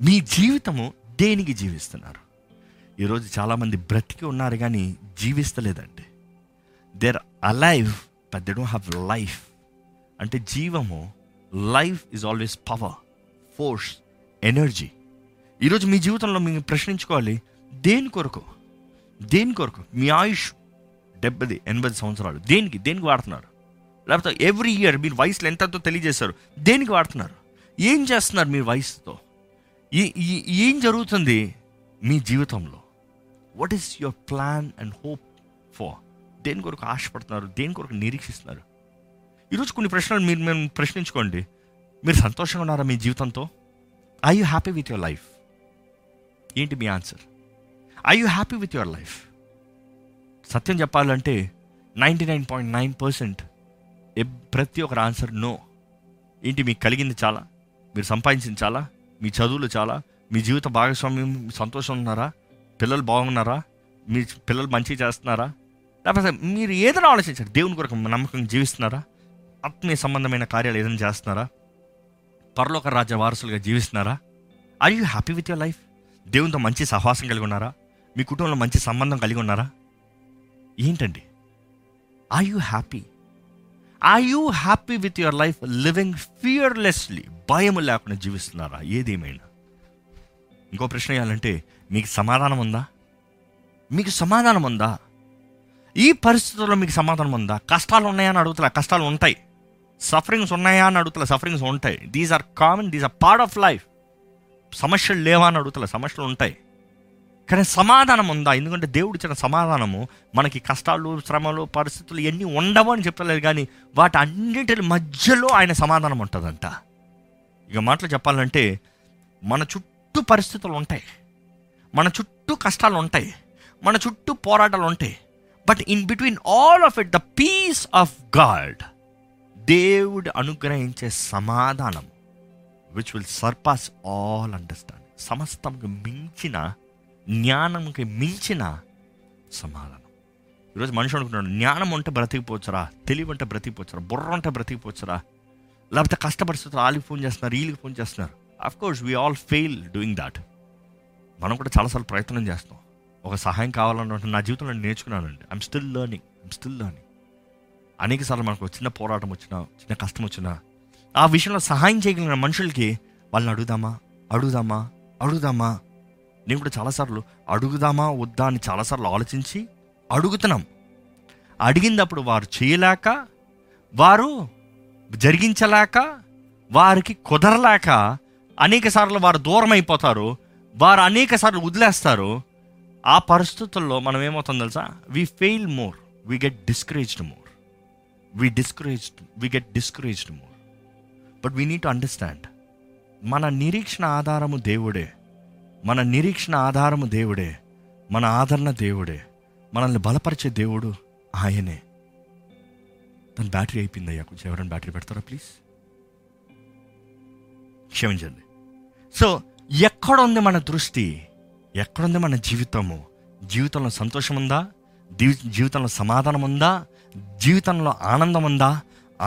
మీ జీవితము దేనికి జీవిస్తున్నారు? ఈరోజు చాలామంది బ్రతికి ఉన్నారు కానీ జీవిస్తలేదండి. They are alive but they don't have life. అంటే జీవము, life is always power, force, energy. ఈరోజు మీ జీవితంలో మీరు ప్రశ్నించుకోవాలి, దేని కొరకు? దేని కొరకు? మీ ఆయుష్ 70-80 సంవత్సరాలు దేనికి వాడుతున్నారు? లేకపోతే ఎవ్రీ ఇయర్ మీరు వయసులో ఎంతతో తెలియజేశారు, దేనికి వాడుతున్నారు? ఏం చేస్తున్నారు మీరు వయసుతో? ఏం జరుగుతుంది మీ జీవితంలో? What is your plan and hope for? దేని కొరకు ఆశపడుతున్నారు? దేని కొరకు నిరీక్షిస్తున్నారు? ఈరోజు కొన్ని ప్రశ్నలు మేము ప్రశ్నించుకోండి. మీరు సంతోషంగా ఉన్నారా మీ జీవితంతో? I you happy with your life? ఏంటి మీ answer? I you happy with your life? సత్యం చెప్పాలంటే 99.9% ప్రతి ఒక్కరి ఆన్సర్ నో. ఏంటి? మీకు కలిగింది చాలా, మీరు సంపాదించింది చాలా, మీ చదువులు చాలా, మీ జీవిత భాగస్వామ్యం సంతోషం ఉన్నారా, పిల్లలు బాగున్నారా, మీ పిల్లలు మంచిగా చేస్తున్నారా, లేకపోతే మీరు ఏదైనా ఆలోచించారు, దేవుని కొరకు నమ్మకంగా జీవిస్తున్నారా, ఆత్మీయ సంబంధమైన కార్యాలు ఏదైనా చేస్తున్నారా, పరలోక రాజ్య వారసులుగా జీవిస్తున్నారా? Are you happy with your life? దేవునితో మంచి సహవాసం కలిగి ఉన్నారా? మీ కుటుంబంలో మంచి సంబంధం కలిగి ఉన్నారా? ఏంటండి? Are you happy? Are you happy with your life? Living fearlessly, భయం లేకుండా జీవిస్తున్నారా? ఏదేమైనా ఇంకో ప్రశ్న వేయాలంటే, మీకు సమాధానం ఉందా? మీకు సమాధానం ఉందా? ఈ పరిస్థితుల్లో మీకు సమాధానం ఉందా? కష్టాలు ఉన్నాయా అని అడుగుతున్నా, కష్టాలు ఉంటాయి. సఫరింగ్స్ ఉన్నాయా అని అడుగుతున్నా, సఫరింగ్స్ ఉంటాయి. These are common, these are part of life. సమస్యలు లేవా అని అడుగుతున్నా, సమస్యలు ఉంటాయి. కానీ సమాధానం ఉందా? ఎందుకంటే దేవుడు ఇచ్చిన సమాధానము మనకి కష్టాలు, శ్రమలు, పరిస్థితులు ఎన్ని ఉండవు అని చెప్పలేదు, కానీ వాటి అన్నింటి మధ్యలో ఆయన సమాధానం ఉంటుందంట. ఇక మాటలు చెప్పాలంటే మన చుట్టూ పరిస్థితులు ఉంటాయి, మన చుట్టూ కష్టాలు ఉంటాయి, మన చుట్టూ పోరాటాలు ఉంటాయి. But in between all of it the peace of God, దేవుడు అనుగ్రహించే సమాధానం, which will surpass all understanding, సమస్తంకి మించిన జ్ఞానంకి మించిన సమాధానం. ఈరోజు మనిషి అనుకుంటున్నాడు, జ్ఞానం ఉంటే బ్రతికిపోవచ్చురా, తెలివి ఉంటే బ్రతికిపోవచ్చురా, బుర్ర ఉంటే బ్రతికిపోవచ్చురా, లేకపోతే కష్టపరిస్థితులు వాళ్ళకి ఫోన్ చేస్తున్నారు, వీళ్ళకి ఫోన్ చేస్తున్నారు. Of course we all fail doing that. మనం కూడా చాలాసార్లు ప్రయత్నం చేస్తాం. ఒక సహాయం కావాలన్నట్టు నా జీవితంలో నేర్చుకున్నానండి. I'm still learning. అనేకసార్లు మనకు చిన్న పోరాటం వచ్చినా, చిన్న కష్టం వచ్చినా, ఆ విషయంలో సహాయం చేయగలిగిన మనుషులకి వాళ్ళని అడుగుదామా. నేను కూడా చాలాసార్లు అడుగుదామా వద్దా అని చాలాసార్లు ఆలోచించి అడుగుతున్నాం. అడిగినప్పుడు వారు చేయలేక, వారు జరిగించలేక, వారికి కుదరలేక అనేకసార్లు వారు దూరం అయిపోతారు, వారు అనేకసార్లు వదిలేస్తారు. ఆ పరిస్థితుల్లో మనం ఏమవుతుందో తెలుసా? We get discouraged more. But we need to understand, మన నిరీక్షణ ఆధారము దేవుడే, మన ఆదరణ దేవుడే, మనల్ని బలపరిచే దేవుడు ఆయనే. తన బ్యాటరీ అయిపోయిందయ్యా, కొంచెం ఎవరైనా బ్యాటరీ పెడతారా ప్లీజ్? క్షమించండి. సో ఎక్కడుంది మన దృష్టి? ఎక్కడుంది మన జీవితము? జీవితంలో సంతోషం ఉందా? జీవితంలో సమాధానం ఉందా? జీవితంలో ఆనందం ఉందా?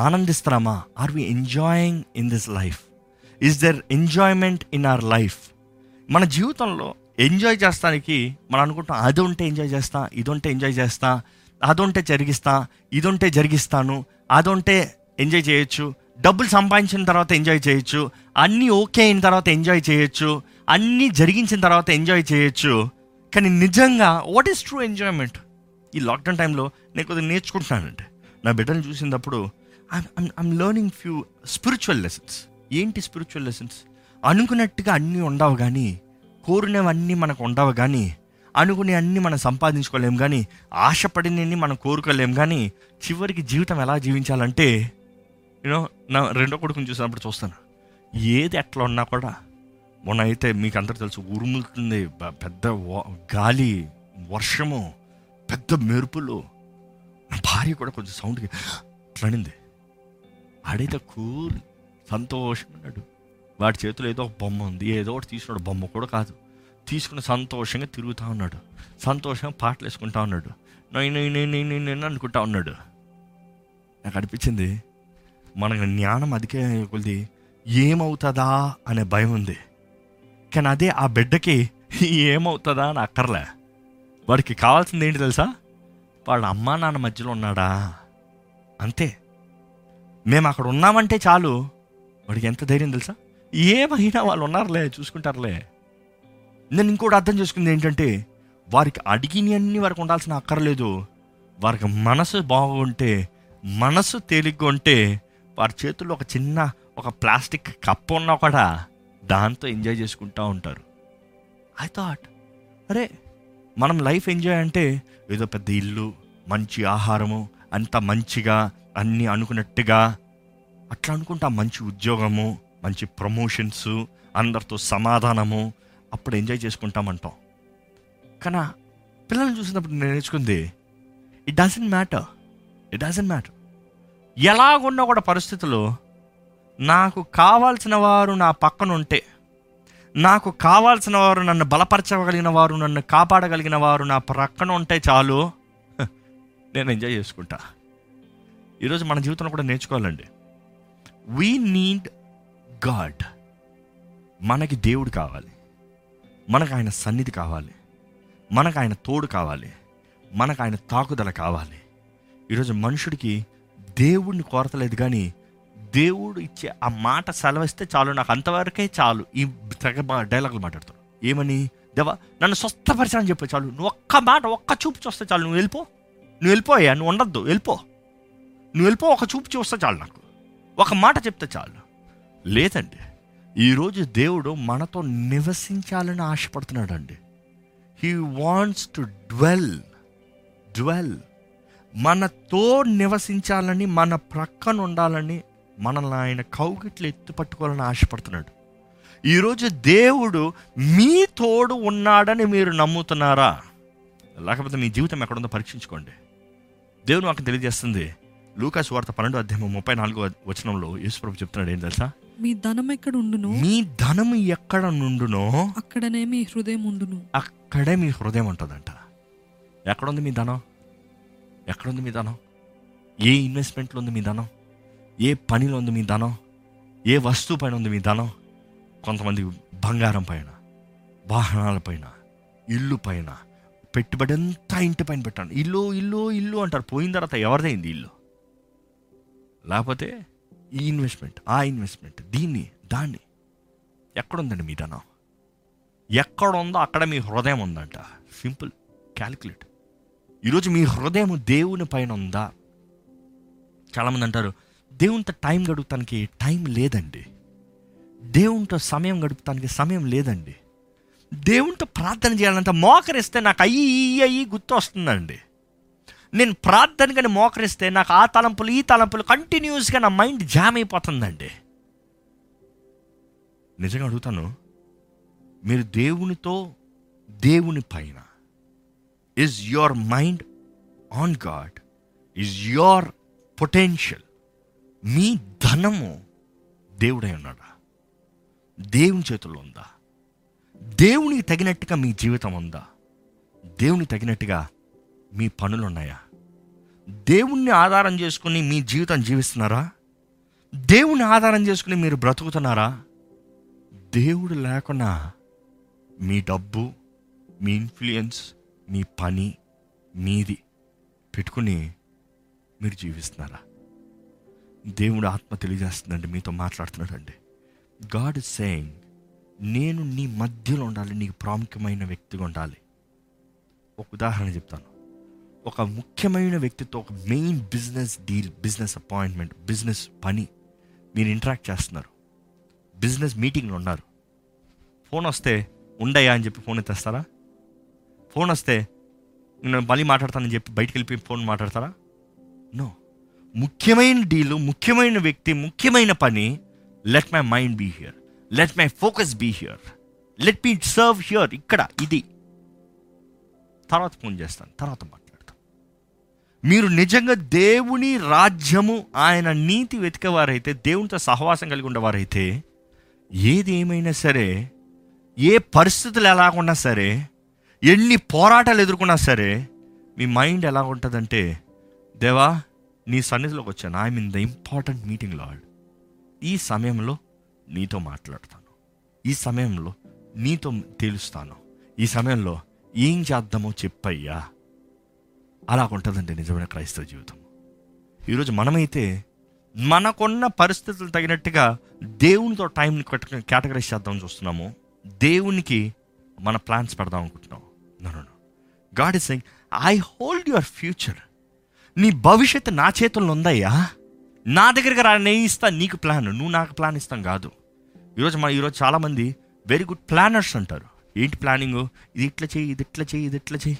ఆనందిస్తున్నామా? Are we enjoying in this life? Is there enjoyment in our life? మన జీవితంలో ఎంజాయ్ చేస్తానికి మనం అనుకుంటాం, అది ఉంటే ఎంజాయ్ చేస్తా, ఇది ఉంటే ఎంజాయ్ చేస్తా, అది ఉంటే జరిగిస్తా, ఇది ఉంటే జరిగిస్తాను, అది ఉంటే ఎంజాయ్ చేయొచ్చు, డబ్బులు సంపాదించిన తర్వాత ఎంజాయ్ చేయొచ్చు, అన్నీ ఓకే అయిన తర్వాత ఎంజాయ్ చేయొచ్చు, అన్నీ జరిగించిన తర్వాత ఎంజాయ్ చేయొచ్చు. కానీ నిజంగా వాట్ ఈస్ ట్రూ ఎంజాయ్మెంట్? ఈ లాక్డౌన్ టైంలో నేను కొద్దిగా నేర్చుకుంటున్నానంటే, నా బిడ్డను చూసినప్పుడు I'm learning few spiritual lessons. ఏంటి స్పిరిచువల్ లెసన్స్? అనుకున్నట్టుగా అన్నీ ఉండవు, కానీ కోరినవన్నీ మనకు ఉండవు, కానీ అనుకునే అన్నీ మనం సంపాదించుకోలేం, కానీ ఆశపడినన్ని మనం కోరుకోలేం, కానీ చివరికి జీవితం ఎలా జీవించాలంటే నా రెండో కొడుకుని చూసినప్పుడు చూస్తాను, ఏది ఎట్లా ఉన్నా కూడా మొన్న అయితే మీకు అందరూ తెలుసు, ఉరుములుతుంది, పెద్ద గాలి, వర్షము, పెద్ద మెరుపులు. నా భార్య కూడా కొంచెం సౌండ్కి అట్లనింది. ఆడైతే కూల్ సంతోషం ఉన్నాడు, వాడి చేతిలో ఏదో ఒక బొమ్మ ఉంది, ఏదో ఒకటి తీసుకున్నాడు, బొమ్మ కూడా కాదు, తీసుకుని సంతోషంగా తిరుగుతూ ఉన్నాడు, సంతోషంగా పాటలు వేసుకుంటా ఉన్నాడు, నేను అనుకుంటా ఉన్నాడు. నాకు అనిపించింది, మనకు జ్ఞానం అదికే కొద్ది ఏమవుతుందా అనే భయం ఉంది, కానీ అదే ఆ బిడ్డకి ఏమవుతుందా అని అక్కర్లే. వాడికి కావాల్సింది ఏంటి తెలుసా? వాళ్ళ అమ్మా నాన్న మధ్యలో ఉన్నాడా అంతే. మేము అక్కడ ఉన్నామంటే చాలు వాడికి ఎంత ధైర్యం తెలుసా, ఏమైనా వాళ్ళు ఉన్నారులే, చూసుకుంటారులే. నేను ఇంకోటి అర్థం చేసుకుంది ఏంటంటే, వారికి అడిగినవన్నీ వారికి ఉండాల్సిన అక్కర్లేదు. వారికి మనసు బాగుంటే, మనసు తేలిగ్గా ఉంటే, వారి చేతుల్లో ఒక చిన్న ఒక ప్లాస్టిక్ కప్పు ఉన్నా కూడా దాంతో ఎంజాయ్ చేసుకుంటూ ఉంటారు. ఐ థాట్, అరే మనం లైఫ్ ఎంజాయ్ అంటే ఏదో పెద్ద ఇల్లు, మంచి ఆహారము, అంత మంచిగా అన్నీ అనుకున్నట్టుగా అట్లా అనుకుంటా, మంచి ఉద్యోగము, మంచి ప్రమోషన్స్, అందరితో సమాధానము, అప్పుడు ఎంజాయ్ చేసుకుంటామంటాం. కానీ పిల్లల్ని చూసినప్పుడు నేను నేర్చుకుంది, ఇట్ డజంట్ మ్యాటర్. ఎలాగున్నా కూడా పరిస్థితులు, నాకు కావాల్సిన వారు నా పక్కన ఉంటే, నాకు కావాల్సిన వారు, నన్ను బలపరచగలిగిన వారు, నన్ను కాపాడగలిగిన వారు నా ప్రక్కన ఉంటే చాలు, నేను ఎంజాయ్ చేసుకుంటా. ఈరోజు మన జీవితంలో కూడా నేర్చుకోవాలండి, వీ నీడ్ గాడ్. మనకి దేవుడు కావాలి, మనకు ఆయన సన్నిధి కావాలి, మనకు ఆయన తోడు కావాలి, మనకు ఆయన తాకుదల కావాలి. ఈరోజు మనుషుడికి దేవుడిని కోరతలేదు, కానీ దేవుడు ఇచ్చే ఆ మాట సెలవిస్తే చాలు, నాకు అంతవరకే చాలు. ఈ తెగ డైలాగులు మాట్లాడతాడు, ఏమని? దేవా నన్ను స్వస్థపరిచానని చెప్పే చాలు, నువ్వు ఒక్క మాట, ఒక్క చూపు చూస్తే చాలు, నువ్వు వెళ్ళిపోయా, నువ్వు ఉండద్దు, నువ్వు వెళ్ళిపో, ఒక చూపు చూస్తే చాలు, నాకు ఒక మాట చెప్తే చాలు. లేదండి, ఈరోజు దేవుడు మనతో నివసించాలని ఆశపడుతున్నాడు అండి. హీ వాంట్స్ టు డ్వెల్, మనతో నివసించాలని, మన ప్రక్కన ఉండాలని, మనల్ని ఆయన కౌగిట్లు ఎత్తు పట్టుకోవాలని ఆశపడుతున్నాడు. ఈరోజు దేవుడు మీ తోడు ఉన్నాడని మీరు నమ్ముతున్నారా? లేకపోతే మీ జీవితం ఎక్కడుందో పరీక్షించుకోండి. దేవుడు నాకు తెలియజేస్తుంది, లూకాసు వార్త 12:34 యేసుప్రభు చెప్తున్నాడు, ఏం తెలుసా? మీ ధనము ఎక్కడ నుండునో అక్కడనే మీ హృదయం ఉండును. అక్కడే మీ హృదయం ఉంటుందంట. ఎక్కడుంది మీ ధనం? ఏ ఇన్వెస్ట్మెంట్లో ఉంది మీ ధనం? ఏ పనిలో ఉంది మీ ధనం? ఏ వస్తువు పైన ఉంది మీ ధనం? కొంతమంది బంగారం పైన, వాహనాల పైన, ఇల్లు పైన పెట్టుబడి అంతా ఇంటి పైన పెట్టాను. ఇల్లు అంటారు, పోయిన తర్వాత ఎవరిదైంది ఇల్లు? లేకపోతే ఈ ఇన్వెస్ట్మెంట్, ఆ ఇన్వెస్ట్మెంట్, దాన్ని ఎక్కడుందండి మీ ధనం? ఎక్కడుందో అక్కడ మీ హృదయం ఉందంట. Simple, calculate. ఈరోజు మీ హృదయం దేవుని పైన ఉందా? చాలామంది అంటారు, దేవునితో టైం గడుపుతానికి టైం లేదండి, దేవునితో సమయం గడుపుతానికి సమయం లేదండి, దేవునితో ప్రార్థన చేయాలంటే మోకరిస్తే నాకు అయ్యి గుర్తు వస్తుందండి, నేను ప్రార్థనగానే మోకరిస్తే నాకు ఆ తలంపులు, ఈ తలంపులు కంటిన్యూస్గా నా మైండ్ జామ్ అయిపోతుందండి. నిజంగా అడుగుతాను, మీరు దేవునితో, దేవుని పైన, is your mind on God? is your potential, మీ ధనము దేవుడై ఉన్నాడా? దేవుని చేతుల్లో ఉందా? దేవునికి తగినట్టుగా మీ జీవితం ఉందా? దేవునికి తగినట్టుగా మీ పనులు ఉన్నాయా? దేవుణ్ణి ఆధారం చేసుకుని మీ జీవితం జీవిస్తున్నారా? దేవుణ్ణి ఆధారం చేసుకుని మీరు బ్రతుకుతున్నారా? దేవుడు లేకున్నా మీ డబ్బు, మీ ఇన్ఫ్లుయెన్స్, మీ పని మీది పెట్టుకుని మీరు జీవిస్తున్నారా? దేవుడు ఆత్మ తెలియజేస్తుందండి, మీతో మాట్లాడుతున్నాడండి. గాడ్ ఇస్ సేయింగ్, నేను నీ మధ్యలో ఉండాలి, నీకు ప్రాముఖ్యమైన వ్యక్తిగా ఉండాలి. ఒక ఉదాహరణ చెప్తాను. ఒక ముఖ్యమైన వ్యక్తితో ఒక main business deal, business appointment, business పని మీరు ఇంటరాక్ట్ చేస్తున్నారు, బిజినెస్ మీటింగ్లో ఉన్నారు. ఫోన్ వస్తే ఉండయా అని చెప్పి ఫోన్ ఎత్తేస్తారా? ఫోన్ వస్తే నేను మళ్ళీ మాట్లాడతానని చెప్పి బయటికి వెళ్ళిపోయి ఫోన్ మాట్లాడతారా? నో. ముఖ్యమైన డీలు, ముఖ్యమైన వ్యక్తి, ముఖ్యమైన పని. Let my mind be here, let my focus be here, let me serve here, ఇక్కడ ఇది. తర్వాత ఫోన్ చేస్తాను, తర్వాత మాట్లాడతాను. మీరు నిజంగా దేవుని రాజ్యము, ఆయన నీతి వెతికేవారైతే, దేవునితో సహవాసం కలిగి ఉండేవారైతే, ఏది ఏమైనా సరే, ఏ పరిస్థితులు ఎలాగున్నా సరే, ఎన్ని పోరాటాలు ఎదుర్కొన్నా సరే, మీ మైండ్ ఎలా ఉంటుందంటే, దేవా నీ సన్నిధిలోకి వచ్చాను, I'm in the important meeting Lord, ఈ సమయంలో నీతో మాట్లాడతాను, ఈ సమయంలో నీతో తెలుస్తాను, ఈ సమయంలో ఏం చేద్దామో చెప్పయ్యా. అలాగుంటుందండి నిజమైన క్రైస్తవ జీవితం. ఈరోజు మనమైతే మనకున్న పరిస్థితులు తగినట్టుగా దేవునితో టైంని కేటగరైజ్ చేద్దామని చూస్తున్నాము, దేవునికి మన ప్లాన్స్ పెడదాం అనుకుంటున్నాం. God is saying I hold your future, నీ భవిష్యత్తు నా చేతుల్లో ఉందయ్యా, నా దగ్గరికి రా, నేను ఇస్తాను నీకు ప్లాన్, నువ్వు నాకు ప్లాన్ ఇస్తాం కాదు. ఈరోజు చాలామంది వెరీ గుడ్ ప్లానర్స్ అంటారు. ఏంటి ప్లానింగ్? ఇది ఇట్లా చేయి, ఇది ఇట్లా చేయి, ఇది ఇట్లా చేయి.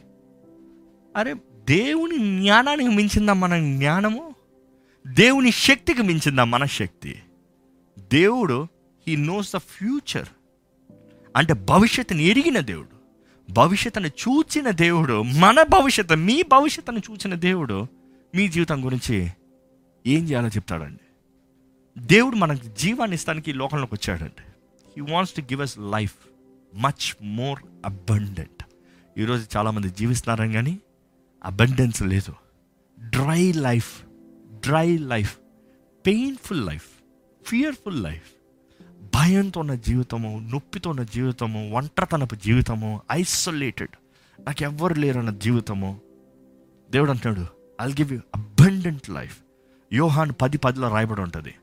అరే దేవుని జ్ఞానానికి మించిందా మన జ్ఞానము? దేవుని శక్తికి మించిందా మన శక్తి? దేవుడు హీ నోస్ ద ఫ్యూచర్, అంటే భవిష్యత్తుని ఎరిగిన దేవుడు, భవిష్యత్తును చూచిన దేవుడు, మన భవిష్యత్తు, మీ భవిష్యత్తును చూచిన దేవుడు మీ జీవితం గురించి ఏం చేయాలో చెప్తాడండి. దేవుడు మనకు జీవాన్ని ఇస్తానికి ఈ లోకంలోకి వచ్చాడండి. He wants to give us life much more abundant. ఈరోజు చాలామంది జీవిస్తున్నారని కానీ అబండెన్స్ లేదు. Dry life, painful life, fearful life, భయంతో ఉన్న జీవితము, నొప్పితో ఉన్న జీవితము, ఒంటరితనపు జీవితము, ఐసోలేటెడ్, నాకు ఎవ్వరు లేరు అన్న జీవితము. దేవుడు అంటున్నాడు, I'll give you abundant life. Yohanu 10:10 రాయబడి ఉంటుంది,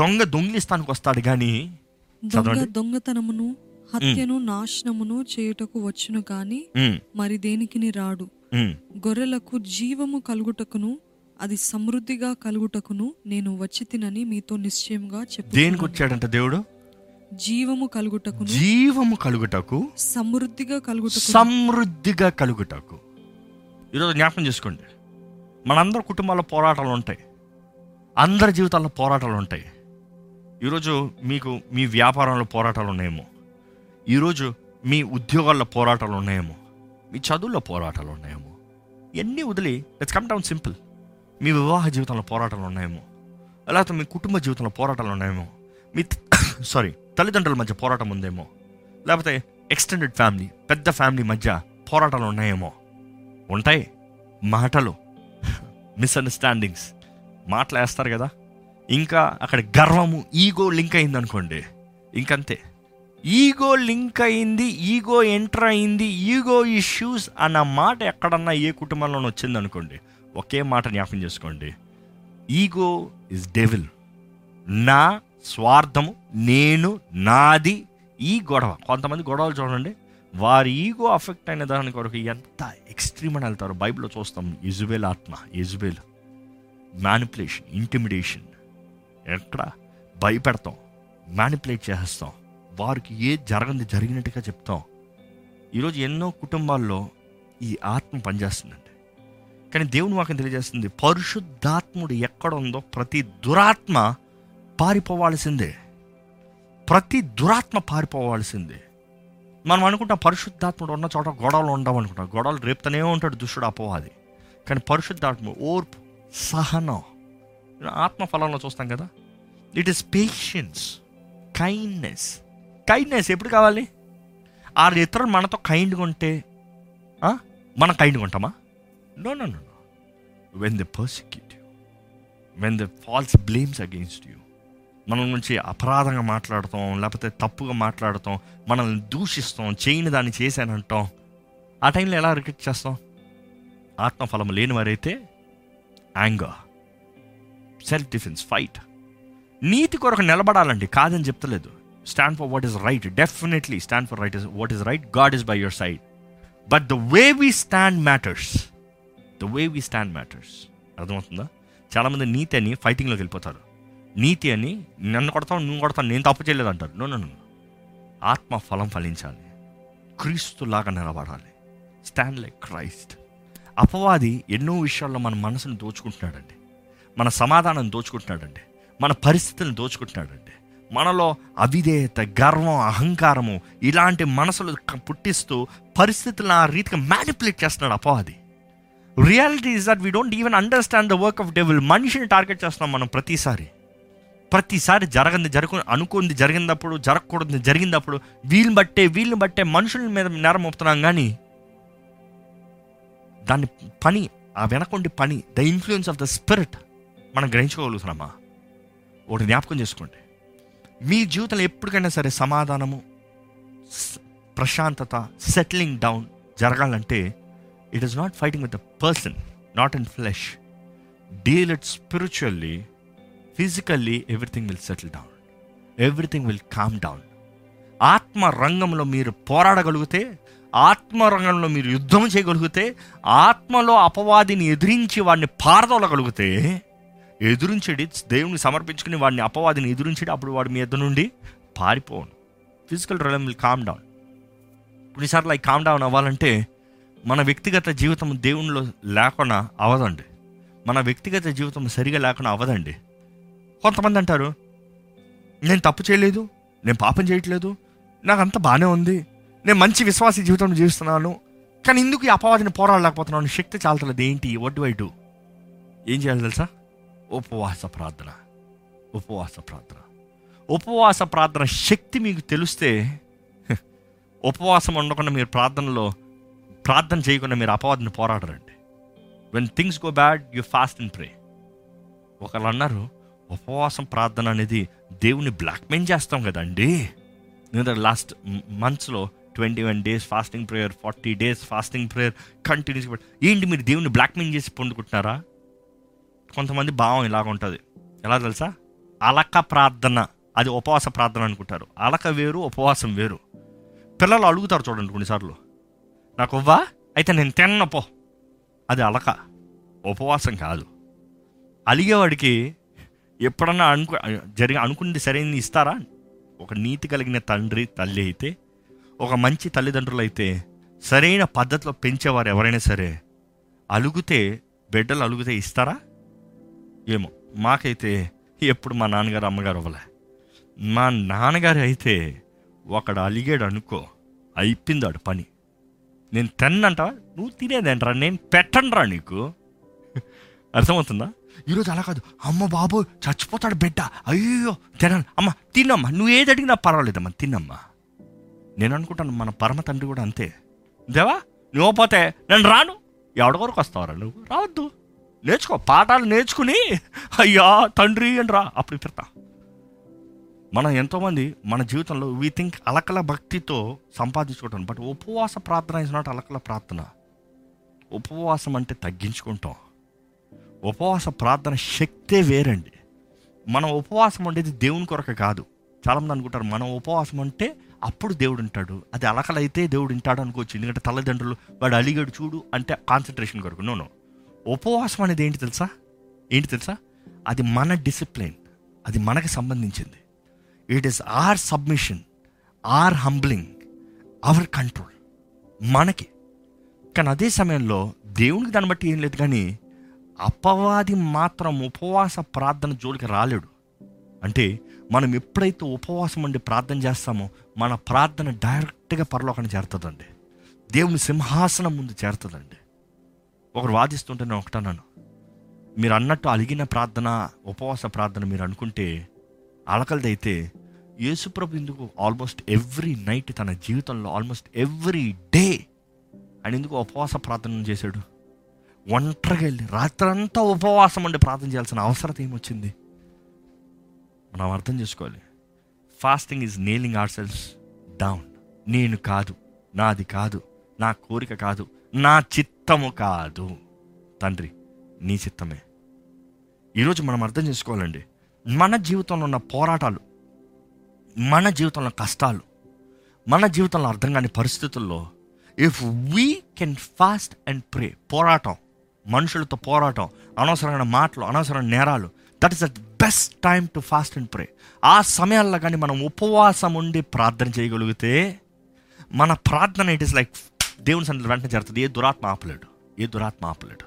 దొంగ దొంగిలిస్తానికి వస్తాడు కానీ దొంగతనమును హత్యను నాశనమును చేయుటకు వచ్చును గాని మరి దేనికి రాడు. గొర్రెలకు జీవము కలుగుటకును అది సమృద్ధిగా కలుగుటకును నేను వచ్చి తినని మీతో నిశ్చయంగా చెప్పు. దేనికి వచ్చాడంట దేవుడు? జీవము కలుగుటకును, సమృద్ధిగా కలుగుటకు, ఈరోజు జ్ఞాపకం చేసుకోండి, మనందరి కుటుంబాల్లో పోరాటాలు ఉంటాయి, అందరి జీవితాల్లో పోరాటాలు ఉంటాయి. ఈరోజు మీకు మీ వ్యాపారంలో పోరాటాలు ఉన్నాయేమో, ఈరోజు మీ ఉద్యోగాల్లో పోరాటాలు ఉన్నాయేమో, మీ చదువుల్లో పోరాటాలు ఉన్నాయేమో. ఇవన్నీ వదిలి లెట్స్ కమ్ డౌన్ సింపుల్. మీ వివాహ జీవితంలో పోరాటాలు ఉన్నాయేమో, లేకపోతే మీ కుటుంబ జీవితంలో పోరాటాలు ఉన్నాయేమో, మీ తల్లిదండ్రుల మధ్య పోరాటం ఉందేమో, లేకపోతే ఎక్స్టెండెడ్ ఫ్యామిలీ, పెద్ద ఫ్యామిలీ మధ్య పోరాటాలు ఉన్నాయేమో. ఉంటాయి. మాటలు, మిస్అండర్స్టాండింగ్స్, మాటలు వేస్తారు కదా, ఇంకా అక్కడ గర్వము, ఈగో లింక్ అయింది అనుకోండి, ఇంకంతే. ఈగో లింక్ అయింది, ఈగో ఎంటర్ అయింది, ఈగో ఇష్యూస్ అన్న మాట ఎక్కడన్నా ఏ కుటుంబంలోనూ వచ్చిందనుకోండి, ఒకే మాట జ్ఞాపకం చేసుకోండి, ఈగో ఇస్ డెవిల్. నా స్వార్థము, నేను, నాది, ఈ గొడవ. కొంతమంది గొడవలు చూడండి, వారి ఈగో అఫెక్ట్ అయిన దాని కొరకు ఎంత ఎక్స్ట్రీమ్ అని వెళ్తారో బైబిల్లో చూస్తాం. యెజుబెల్ ఆత్మ, యెజుబెల్ మ్యానిపులేషన్, ఇంటిమిడేషన్, ఎక్కడ భయపెడతాం, మ్యానిపులేట్ చేసేస్తాం, వారికి ఏ జరగంది జరిగినట్టుగా చెప్తాం. ఈరోజు ఎన్నో కుటుంబాల్లో ఈ ఆత్మ పనిచేస్తుందండి. కానీ దేవుని వాక్యం తెలియజేస్తుంది, పరిశుద్ధాత్ముడు ఎక్కడ ఉందో ప్రతి దురాత్మ పారిపోవాల్సిందే, ప్రతి దురాత్మ పారిపోవాల్సిందే. మనం అనుకుంటాం పరిశుద్ధాత్ముడు ఉన్న చోట గొడవలు ఉండవు అనుకుంటాం, గొడవలు రేపుతూనే ఉంటాడు దుష్టుడు, అపోవాది. కానీ పరిశుద్ధాత్మ ఓర్పు, సహనం, ఆత్మ ఫలంలో చూస్తాం కదా, it is patience, kindness. Kindness ఎప్పుడు కావాలి? ఆ ఇతరులు మనతో కైండ్గా ఉంటే మనం కైండ్గా ఉంటామా? No no no no. When the persecute you, when the false blames against you, మన నుంచి అపరాధంగా మాట్లాడతాం, లేకపోతే తప్పుగా మాట్లాడతాం, మనల్ని దూషిస్తాం, చేయని దాన్ని చేశానంటాం. ఆ టైంలో ఎలా రిజెక్ట్ చేస్తాం? ఆత్మఫలం లేనివారైతే యాంగర్, సెల్ఫ్ డిఫెన్స్, ఫైట్. నీతి కొరకు నిలబడాలండి, కాదని చెప్తలేదు. Stand for what is right, definitely stand for right, what is right, God is by your side. But the way we stand matters, the way we stand matters. అర్థమవుతుందా? చాలామంది నీతి అని ఫైటింగ్లోకి వెళ్ళిపోతారు. నీతి అని నన్ను కొడతావు, నువ్వు కొడతావు, నేను తప్పు చేయలేదు అంటారు. నో నో నో, ఆత్మ ఫలం ఫలించాలి, క్రీస్తులాగా నిలబడాలి, స్టాండ్ లైక్ క్రైస్ట్. అపవాది ఎన్నో విషయాల్లో మన మనసును దోచుకుంటున్నాడండి, మన సమాధానం దోచుకుంటున్నాడండి, మన పరిస్థితులను దోచుకుంటున్నాడండి. మనలో అవిధేయత, గర్వం, అహంకారము ఇలాంటి మనసులు పుట్టిస్తూ పరిస్థితులను ఆ రీతిగా మ్యానిపులేట్ చేస్తున్నాడు అపవాది. Reality is that we don't even understand the work of devil. మనిషిని టార్గెట్ చేస్తున్నాం మనం ప్రతిసారి అనుకుంది జరిగినప్పుడు, జరగకూడదు జరిగినప్పుడు వీళ్ళని బట్టే మనుషుల మీద నేరం మోపుతున్నాం. కానీ దాని పని, ఆ వెనకొండి పని, the influence of the spirit మనం గ్రహించుకోగలుగుతున్నామా? ఒకటి జ్ఞాపకం చేసుకోండి, మీ జీవితంలో ఎప్పటికైనా సరే సమాధానము, ప్రశాంతత, సెటిలింగ్ డౌన్ జరగాలంటే it is not fighting with the person, not in flesh. Deal it spiritually, physically, everything will settle down, everything will calm down. ఆత్మ రంగంలో మీరు పోరాడగలిగితే, ఆత్మరంగంలో మీరు యుద్ధం చేయగలిగితే, ఆత్మలో అపవాదిని ఎదిరించి వాడిని పారదోలగలిగితే, ఎదురించడి దేవుని సమర్పించుకుని వాడిని అపవాదిని ఎదురించడి, అప్పుడు వాడి మీద నుండి పారిపోను. Physical realm will calm down. కొన్నిసార్లు అవి కామ్ డౌన్ అవ్వాలంటే మన వ్యక్తిగత జీవితం దేవునిలో లేకుండా అవదండి, మన వ్యక్తిగత జీవితం సరిగా లేకుండా అవదండి. కొంతమంది అంటారు, నేను తప్పు చేయలేదు, నేను పాపం చేయట్లేదు, నాకంతా బాగానే ఉంది, నేను మంచి విశ్వాసీ జీవితం జీవిస్తున్నాను, కానీ ఎందుకు ఈ అపవాదిని పోరాడలేకపోతున్నాను, శక్తి చాలతలేదు, ఏంటి, వాట్ డు ఐ డు? ఏం చేయాలి తెలుసా? ఉపవాస ప్రార్థన శక్తి మీకు తెలిస్తే, ఉపవాసం ఉండకుండా మీరు ప్రార్థన చేయకుండా మీరు అపవాదిని పోరాడరండి. When things go bad you fast and pray. ఒకళ్ళు అన్నారు, ఉపవాసం ప్రార్థన అనేది దేవుని బ్లాక్మెయిల్ చేస్తాం కదండి. నేను లాస్ట్ మంత్స్లో 21 days fasting prayer, 40 days fasting prayer కంటిన్యూస్గా. ఏంటి, మీరు దేవుని బ్లాక్మెయిల్ చేసి పొందుకుంటున్నారా? కొంతమంది భావం ఇలాగ ఉంటుంది, ఎలా తెలుసా? అలక ప్రార్థన, అది ఉపవాస ప్రార్థన అనుకుంటారు. అలక వేరు, ఉపవాసం వేరు. పిల్లలు అడుగుతారు చూడండి కొన్నిసార్లు, నాకు ఇవ్వా, అయితే నేను తిన్నపో. అది అలక, ఉపవాసం కాదు. అలిగేవాడికి ఎప్పుడన్నా అనుకున్నది సరైనది ఇస్తారా? ఒక నీతి కలిగిన తండ్రి తల్లి అయితే, ఒక మంచి తల్లిదండ్రులు అయితే, సరైన పద్ధతిలో పెంచేవారు ఎవరైనా సరే అలుగుతే, బిడ్డలు అలుగుతే ఇస్తారా? ఏమో, మాకైతే ఎప్పుడు మా నాన్నగారు అమ్మగారు అవ్వలే. మా నాన్నగారు అయితే ఒకడు అలిగాడు అనుకో, అయిపోయిందాడు పని. నేను తిన్నంటావా, నువ్వు తినేదేంట్రా, నేను పెట్టండ్రా నీకు. అర్థమవుతుందా? ఈరోజు అలా కాదు, అమ్మ బాబు చచ్చిపోతాడు బిడ్డ, అయ్యో తినాలి, అమ్మ తిన్నమ్మా, నువ్వు ఏది అడిగినా పర్వాలేదమ్మా, తిన్నమ్మా. నేను అనుకుంటాను మన పరమ తండ్రి కూడా అంతే. దేవా, నువ్వు పోతే నేను రాను, ఎవడ కొరకు వస్తావరా, నువ్వు రావద్దు, నేర్చుకో, పాఠాలు నేర్చుకుని అయ్యా తండ్రి అని రా, అప్పుడు పెడతా. మనం ఎంతోమంది మన జీవితంలో వీ థింక్ అలకల భక్తితో సంపాదించుకుంటాం. బట్ ఉపవాస ప్రార్థన ఇస్ నాట్ అలకల ప్రార్థన. ఉపవాసం అంటే తగ్గించుకుంటాం, ఉపవాస ప్రార్థన శక్తే వేరండి. మనం ఉపవాసం ఉండేది దేవుని కొరకు కాదు. చాలామంది అనుకుంటారు మనం ఉపవాసం అంటే అప్పుడు దేవుడు ఉంటాడు, అది అలకలైతే దేవుడు ఉంటాడు అనుకోవచ్చు. ఎందుకంటే తల్లిదండ్రులు వాడు అలిగాడు చూడు అంటే కాన్సన్ట్రేషన్ కొరకు. నో నో, ఉపవాసం అనేది ఏంటి తెలుసా, అది మన డిసిప్లిన్, అది మనకి సంబంధించింది. It is our submission, our humbling, our control మనకి. కానీ అదే సమయంలో దేవునికి దాన్ని బట్టి ఏం లేదు. కానీ అపవాది మాత్రం ఉపవాస ప్రార్థన జోలికి రాలేడు. అంటే మనం ఎప్పుడైతే ఉపవాసం ఉండి ప్రార్థన చేస్తామో మన ప్రార్థన డైరెక్ట్గా పరలోకాన్ని చేరుతుందండి, దేవుని సింహాసనం ముందు చేరుతుందండి. ఒకరు వాదిస్తుంటే నేను ఒకటన్నాను, మీరు అన్నట్టు అలిగిన ప్రార్థన, ఉపవాస ప్రార్థన మీరు అనుకుంటే అలకలదైతే, యేసుప్రభు ఎందుకు ఆల్మోస్ట్ ఎవ్రీ నైట్ తన జీవితంలో ఆల్మోస్ట్ ఎవ్రీ డే ఆయన ఎందుకు ఉపవాస ప్రార్థన చేశాడు? ఒంటరిగా వెళ్ళి రాత్రంతా ఉపవాసం ఉండి ప్రార్థన చేయాల్సిన అవసరం ఏమొచ్చింది? మనం అర్థం చేసుకోవాలి. Fasting is nailing our selves down. నేను కాదు, నాది కాదు, నా కోరిక కాదు, నా చిత్తము కాదు, తండ్రి నీ చిత్తమే. ఈరోజు మనం అర్థం చేసుకోవాలండి, మన జీవితంలో ఉన్న పోరాటాలు, మన జీవితంలో కష్టాలు, మన జీవితంలో అర్థం కాని పరిస్థితుల్లో if we can fast and pray, పోరాటం, మనుషులతో పోరాటం, అనవసరమైన మాటలు, అనవసరమైన నేరాలు, that is the best time to fast and pray. ఆ సమయాల్లో కానీ మనం ఉపవాసం ఉండి ప్రార్థన చేయగలిగితే మన ప్రార్థన ఇట్ ఈస్ లైక్ దేవుని సన్నిధిలో వెంటనే జరుగుతుంది. ఏ దురాత్మ ఆపలేడు, ఏ దురాత్మ ఆపలేడు.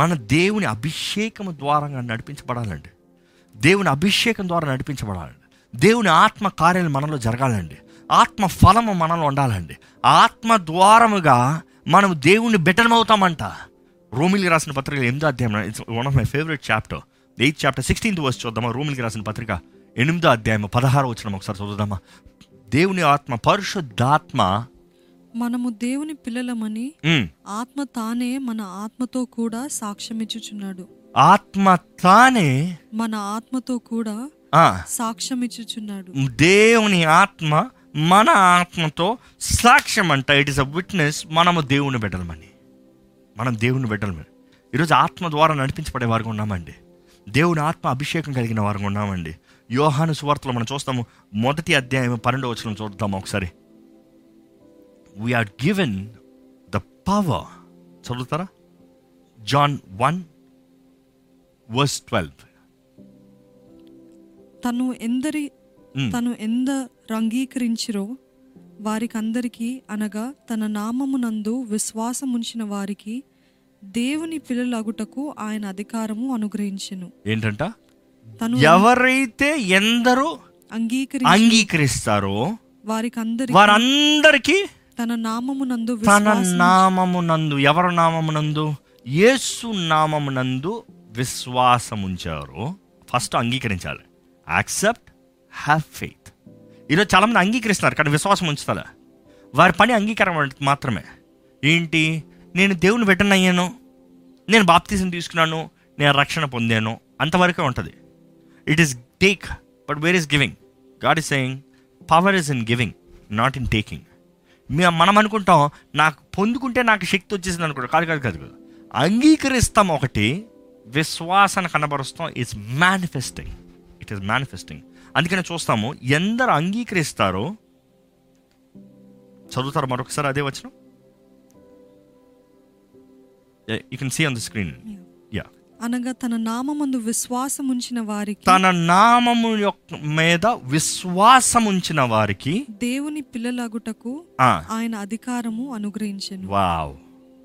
మన దేవుని అభిషేకం ద్వారా నడిపించబడాలండి, దేవుని అభిషేకం ద్వారా నడిపించబడాలండి, దేవుని ఆత్మ కార్యాలు మనలో జరగాలండి, ఆత్మ ఫలము మనలో ఉండాలండి, ఆత్మ ద్వారముగా మనం దేవుని బిడ్డలమవుతామంట. రోమిలికి రాసిన పత్రిక 8వ అధ్యాయం, it's one of my favourite chapter, 8th chapter 16th verse చూద్దామా. రోమిలికి రాసిన పత్రిక 8వ అధ్యాయం 16వ వచనం ఒకసారి చూద్దామా. దేవుని ఆత్మ, పరిశుద్ధాత్మ మనము దేవుని పిల్లలమని ఆత్మ తానే మన ఆత్మతో కూడా సాక్ష్యం ఇచ్చుచున్నాడు. ఆత్మ తానే మన ఆత్మతో కూడా సాక్ష్యం ఇచ్చుచున్నాడు. దేవుని ఆత్మ మన ఆత్మతో సాక్ష్యం అంట. It is a witness. మనము దేవుని బిడ్డలమని, మనం దేవుని బిడ్డలమని ఈరోజు ఆత్మ ద్వారా నడిపించబడే వారుగా ఉన్నామండి, దేవుని ఆత్మ అభిషేకం కలిగిన వారుగా ఉన్నామండి. యోహాను సువార్తలో మనం చూస్తాము, 1వ అధ్యాయం 12వ వచనం చూద్దాము ఒకసారి. We are given the power. చదువుతారా? John 1:12. తను ఎందరు అంగీకరించిరో వారికి అందరికీ, అనగా తన నామమునందు విశ్వాసం ఉంచిన వారికి దేవుని పిల్లలగుటకు ఆయన అధికారము అనుగ్రహించెను. ఏంటంట? తను ఎవరైతే ఎందరో అంగీకరిస్తారో వారందరికీ తన నామమునందు, ఎవరి నామమునందు? యేసు నామమునందు విశ్వాసం ఉంచారు. ఫస్ట్ అంగీకరించాలి, యాక్సెప్ట్, హ్యావ్ ఫెయిత్. ఈరోజు చాలామంది అంగీకరిస్తున్నారు కానీ విశ్వాసం ఉంచుతారా? వారి పని అంగీకారం మాత్రమే. ఏంటి? నేను దేవుని బిడ్డనయ్యాను, నేను బాప్తిజం తీసుకున్నాను, నేను రక్షణ పొందాను, అంతవరకే ఉంటుంది. It is take, but where is giving? God is saying power is in giving, not in taking. మనం అనుకుంటాం నాకు పొందుకుంటే నాకు శక్తి వచ్చేసింది అనుకుంటాం. కాదు. అంగీకరిస్తాం ఒకటి, విశ్వాసాన్ని కనబరుస్తాం. It is manifesting. అందుకనే చూస్తాము ఎందరు అంగీకరిస్తారో. చదువుతారు మరొకసారి అదే వచనం. You can see on the screen. Yeah, అనగా తన నామముందు విశ్వాసం ఉంచిన వారికి, తన నామము యొక్క మీద విశ్వాసం ఉంచిన వారికి దేవుని పిల్లలగుటకు ఆయన అధికారము అనుగ్రహించెను. వావ్!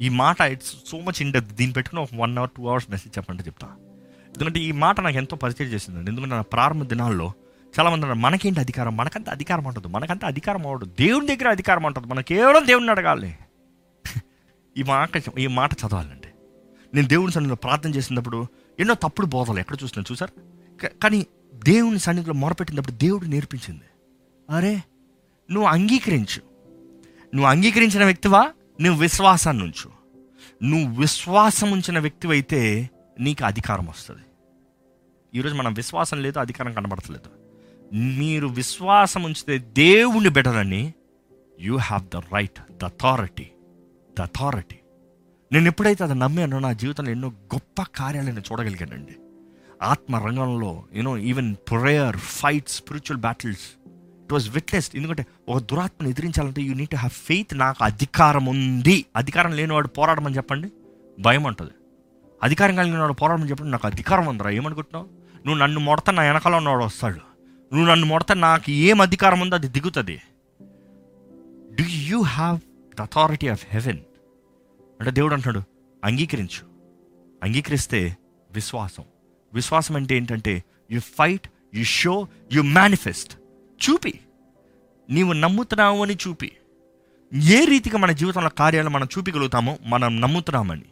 ఈ మాట it's so much in depth. దీన్ని పెట్టుకుని ఒక 1 or 2 hours మెసేజ్ చెప్పండి, చెప్తా. ఎందుకంటే ఈ మాట నాకు ఎంతో పరిచయం చేసిందండి. ఎందుకంటే నా ప్రారంభ దినాల్లో చాలామంది అన్నారు, మనకేంటి అధికారం, మనకంత అధికారం ఉండదు. దేవుని దగ్గర అధికారం ఉంటుంది, మనం కేవలం దేవుడిని అడగాలి. ఈ మాట చదవాలండి. నేను దేవుని సన్నిధిలో ప్రార్థన చేసినప్పుడు ఎన్నో తప్పుడు బోధలు ఎక్కడ చూసినా చూసారు, కానీ దేవుని సన్నిధిలో మొరపెట్టినప్పుడు దేవుడు నేర్పించింది, అరే నువ్వు అంగీకరించిన వ్యక్తివా, నువ్వు విశ్వాసాన్ని ఉంచు. నువ్వు విశ్వాసం ఉంచిన వ్యక్తివైతే నీకు అధికారం వస్తుంది. ఈరోజు మనం విశ్వాసం లేదు, అధికారం కనబడతలేదు. మీరు విశ్వాసం ఉంచితే దేవుని బిడ్డలని, you have the right, the authority. నేను ఎప్పుడైతే అది నమ్మానో నా జీవితంలో ఎన్నో గొప్ప కార్యాలు నేను చూడగలిగానండి. ఆత్మ రంగంలో even prayer, fights, spiritual battles, it was witnessed. ఎందుకంటే ఒక దురాత్మను ఎదిరించాలంటే you need to have faith. నాకు అధికారం ఉంది. అధికారం లేనివాడు పోరాడమని చెప్పండి, భయం ఉంటుంది. అధికారం కలిగిన వాడు పోరాడమని చెప్పండి, నాకు అధికారం ఉందిరా, ఏమనుకుంటున్నావు? నువ్వు నన్ను మొడత నా వెనకాల ఉన్నవాడు వస్తాడు, నువ్వు నన్ను మొడత నాకు ఏం అధికారం ఉందో అది దిగుతుంది. Do you have the authority of heaven? అంటే దేవుడు అంటున్నాడు, అంగీకరించు. అంగీకరిస్తే విశ్వాసం అంటే ఏంటంటే you fight, you show, you manifest. చూపి, నీవు నమ్ముతున్నావు అని చూపి. ఏ రీతిగా మన జీవితంలో కార్యాలు మనం చూపించగలుగుతామో, మనం నమ్ముతున్నామని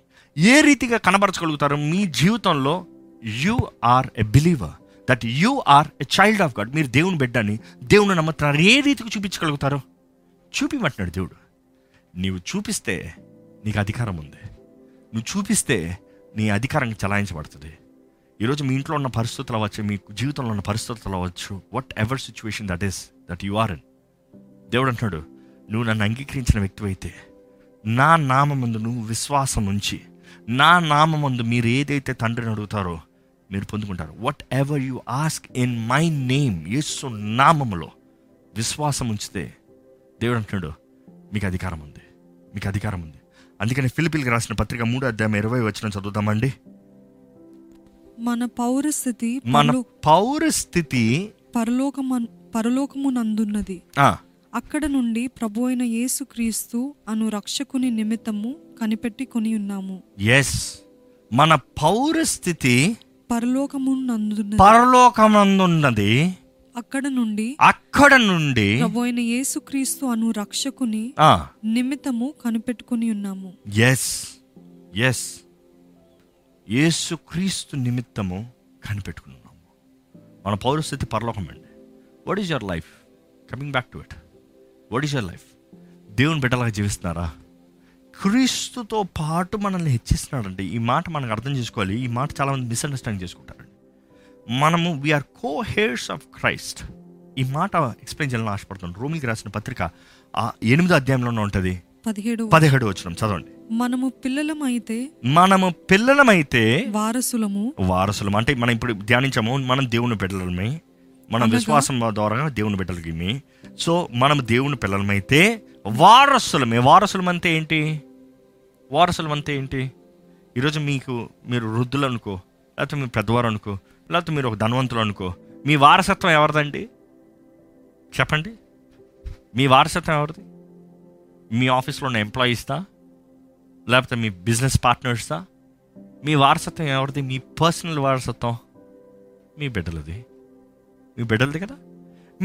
ఏ రీతిగా కనబరచగలుగుతారో మీ జీవితంలో, you are a believer, that you are a child of God. మీరు దేవుని బిడ్డని, దేవుని నమ్ముతున్నారు. ఏ రీతికి చూపించగలుగుతారో చూపిమంటున్నాడు దేవుడు. నీవు చూపిస్తే నీకు అధికారం ఉంది, నువ్వు చూపిస్తే నీ అధికారం చలాయించబడుతుంది. ఈరోజు మీ ఇంట్లో ఉన్న పరిస్థితులు అవ్వచ్చు, మీ జీవితంలో ఉన్న పరిస్థితులు అవ్వచ్చు, whatever situation that is that you are in. దేవుడు అంటున్నాడు, నువ్వు నన్ను అంగీకరించిన వ్యక్తి అయితే నా నామందు నువ్వు విశ్వాసం ఉంచి నా నామందు మీరు ఏదైతే తండ్రిని అడుగుతారో మీరు పొందుకుంటారు. Whatever you ask in my name, యేసు నామములో విశ్వాసం ఉంచితే దేవుడు అంటున్నాడు మీకు అధికారం ఉంది, మీకు అధికారం ఉంది. అందుకని ఫిలిప్పీయులకు రాసిన పత్రిక 3:20 చదువుతామండి. మన పౌరస్థితి పరలోకమునందున్నది, అక్కడ నుండి ప్రభు అయిన యేసుక్రీస్తు అను రక్షకుని నిమిత్తము కనిపెట్టి కొని ఉన్నాము. ఎస్, మన పౌరస్థితి పరలోకమునందున్నది, అక్కడ నుండి ప్రభు అయిన యేసుక్రీస్తు అను రక్షకుని నిమిత్తము కనిపెట్టుకుని ఉన్నాము. ఎస్ ఎస్, యేసుక్రీస్తు నిమిత్తము కనిపెట్టుకుని ఉన్నాము. మన పౌరస్థితి పరలోకం అండి. What is your life? Coming back to it, what is your life? దేవుని బిడ్డలాగా జీవిస్తున్నారా? క్రీస్తుతో పాటు మనల్ని హెచ్చిస్తున్నాడండి. ఈ మాట మనకు అర్థం చేసుకోవాలి. ఈ మాట చాలామంది మిస్అండర్స్టాండ్ చేసుకుంటారండి. మనము we are co heirs of Christ. ఈ మాట ఎక్స్ప్లెయిన్ చేయాలని ఆశపడుతున్నాను. రోమిలికి రాసిన పత్రిక 8వ అధ్యాయంలో ఉంటుంది, 17వ వచనం చదవండి. మనము పిల్లలమైతే వారసులము అంటే మనం ఇప్పుడు ధ్యానించాము, మనం దేవుని బిడ్డలమే, మనం విశ్వాసం ద్వారా దేవుని బిడ్డలకి. సో మనం దేవుని పిల్లలమైతే వారసులమే. వారసులం అంటే ఏంటి? ఈరోజు మీరు వృద్ధులు అనుకో, లేకపోతే మీరు పెద్దవారు అనుకో, లేకపోతే మీరు ఒక ధనవంతులు అనుకో, మీ వారసత్వం ఎవరిదండి? చెప్పండి, మీ వారసత్వం ఎవరిది? మీ ఆఫీస్లో ఉన్న ఎంప్లాయీస్దా, లేకపోతే మీ బిజినెస్ పార్ట్నర్స్దా? మీ వారసత్వం ఎవరిది? మీ పర్సనల్ వారసత్వం మీ బిడ్డలది కదా,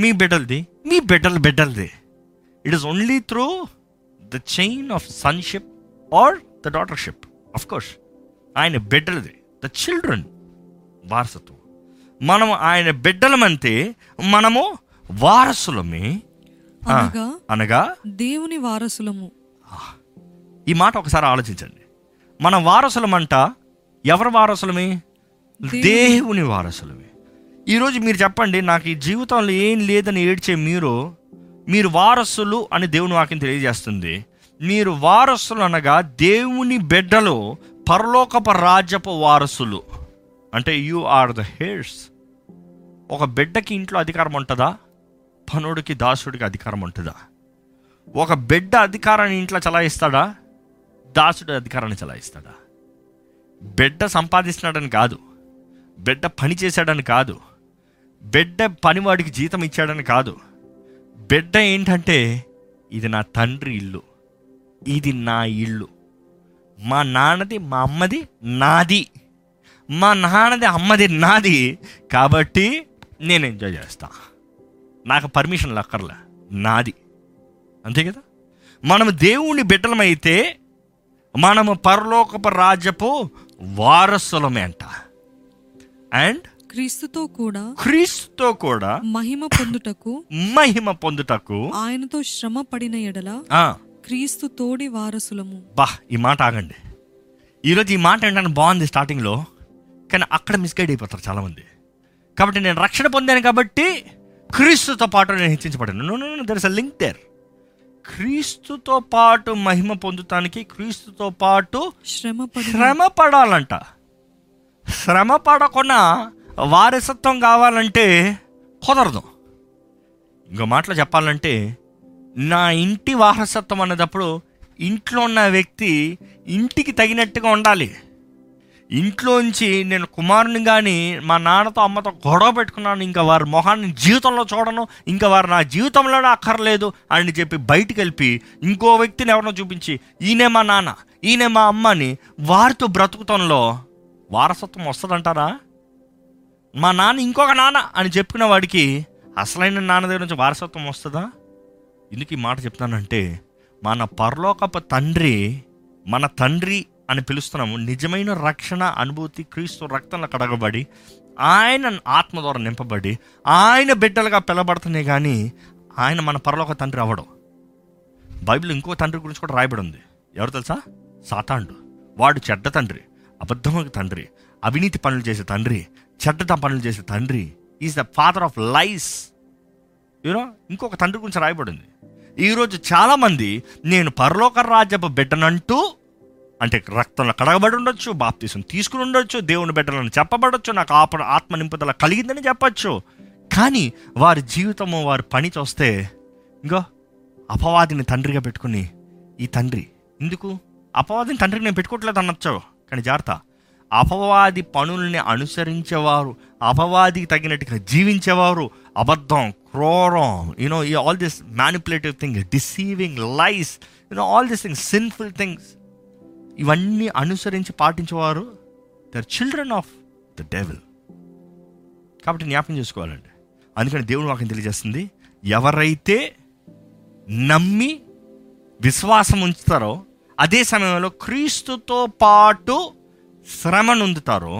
మీ బిడ్డలది. It is only through the chain of sonship or the daughtership. Of course ఆయన బిడ్డలది, ద చిల్డ్రన్ వారసత్వం. మనం ఆయన బిడ్డలమంటే మనము వారసులమే, అనగా దేవుని వారసులము. ఈ మాట ఒకసారి ఆలోచించండి. మన వారసులమంట ఎవరి వారసులమే? దేవుని వారసులమే. ఈరోజు మీరు చెప్పండి, నాకు ఈ జీవితంలో ఏం లేదని ఏడ్చే మీరు వారసులు అని దేవుని వాక్యం తెలియజేస్తుంది. మీరు వారసులు అనగా దేవుని బిడ్డలు, పరలోకపు రాజ్యపు వారసులు. అంటే యు ఆర్ ద హెయిర్స్. ఒక బిడ్డకి ఇంట్లో అధికారం ఉంటుందా? పనుడికి దాసుడికి అధికారం ఉంటుందా? ఒక బిడ్డ అధికారాన్ని ఇంట్లో చలాయిస్తాడా? దాసుడు అధికారాన్ని చలాయిస్తాడా? బిడ్డ సంపాదిస్తున్నాడని కాదు, బిడ్డ పని చేశాడని కాదు, బిడ్డ పనివాడికి జీతం ఇచ్చాడని కాదు. బిడ్డ ఏంటంటే, ఇది నా తండ్రి ఇల్లు, ఇది నా ఇల్లు, మా నాన్నది మా అమ్మది నాది, మా నాన్నది అమ్మది నాది, కాబట్టి నేను ఎంజాయ్ చేస్తా, నాకు పర్మిషన్ లక్కర్లే, నాది. అంతే కదా. మనము దేవుని బిడ్డలమైతే మనము పరలోకపు రాజ్యపు వారసులమే అంట. అండ్ క్రీస్తుతో కూడా మహిమ పొందుటకు ఆయనతో శ్రమ పడిన ఎడల క్రీస్తు తోడి వారసులము. బా, ఈ మాట ఆగండి. ఈరోజు ఈ మాట ఏంటంటే బాగుంది స్టార్టింగ్లో, కానీ అక్కడ మిస్గైడ్ అయిపోతారు చాలామంది. కాబట్టి నేను రక్షణ పొందాను కాబట్టి క్రీస్తుతో పాటు నేను హెచ్చించబడాను. No no no, there is a link there. క్రీస్తుతో పాటు మహిమ పొందటానికి క్రీస్తుతో పాటు శ్రమ పడాలంట. శ్రమ పడకుండా వారసత్వం కావాలంటే కుదరదు. ఇంకో మాటలో చెప్పాలంటే, నా ఇంటి వారసత్వం అనేటప్పుడు ఇంట్లో ఉన్న వ్యక్తి ఇంటికి తగినట్టుగా ఉండాలి. ఇంట్లోంచి నేను కుమారుని కానీ మా నాన్నతో అమ్మతో గొడవ పెట్టుకున్నాను, ఇంకా వారి మొహాన్ని జీవితంలో చూడను, ఇంకా వారు నా జీవితంలోనే అక్కర్లేదు అని చెప్పి బయటికి వెళ్ళి ఇంకో వ్యక్తిని ఎవరినో చూపించి ఈయనే మా నాన్న, ఈయనే మా అమ్మ అని వారితో బ్రతుకుతంలో వారసత్వం వస్తుందంటారా? మా నాన్న ఇంకొక నాన్న అని చెప్పుకున్న వాడికి అసలైన నాన్న దగ్గర నుంచి వారసత్వం వస్తుందా? ఎందుకు ఈ మాట చెప్తానంటే, మన పరలోకపు తండ్రి, మన తండ్రి అని పిలుస్తున్నాము. నిజమైన రక్షణ అనుభూతి క్రీస్తు రక్తంలో కడగబడి ఆయన ఆత్మ ద్వారా నింపబడి ఆయన బిడ్డలుగా పిలబడుతున్నాయి. కానీ ఆయన మన పరలోక తండ్రి అవ్వడం. బైబిల్ ఇంకో తండ్రి గురించి కూడా రాయబడి ఉంది, ఎవరు తెలుసా? సాతానుడు. వాడు చెడ్డ తండ్రి, అబద్ధముకు తండ్రి, అవినీతి పనులు చేసే తండ్రి, చెడ్డ పనులు చేసే తండ్రి. Is the father of lies. You know ఇంకొక తండ్రి గురించి రాయబడింది. ఈరోజు చాలామంది నేను పరలోక రాజ్యపు బిడ్డనంటూ, అంటే రక్తంలో కడగబడి ఉండొచ్చు, బాప్తీసం తీసుకుని ఉండొచ్చు, దేవుని బిడ్డలను చెప్పబడొచ్చు, నాకు ఆత్మ నింపుదల కలిగిందని చెప్పచ్చు. కానీ వారి జీవితము వారి పని చూస్తే ఇంకో అపవాదిని తండ్రిగా పెట్టుకుని, ఈ తండ్రి ఎందుకు అపవాదిని తండ్రికి నేను పెట్టుకోవట్లేదు అనొచ్చు. కానీ జాగ్రత్త, అపవాది పనుల్ని అనుసరించేవారు, అపవాదికి తగినట్టుగా జీవించేవారు, అబద్ధం, క్రూరం, you know all this manipulative thing, deceiving, lies, you know all this things, sinful things, ఇవన్నీ అనుసరించి పాటించేవారు their children of the devil. కాబట్టి జ్ఞాపకం చేసుకోవాలండి. అందుకని దేవుని వాక్యం తెలియజేస్తుంది, ఎవరైతే నమ్మి విశ్వాసం ఉంచుతారో, అదే సమయంలో క్రీస్తుతో పాటు శ్రమనుందుతారో,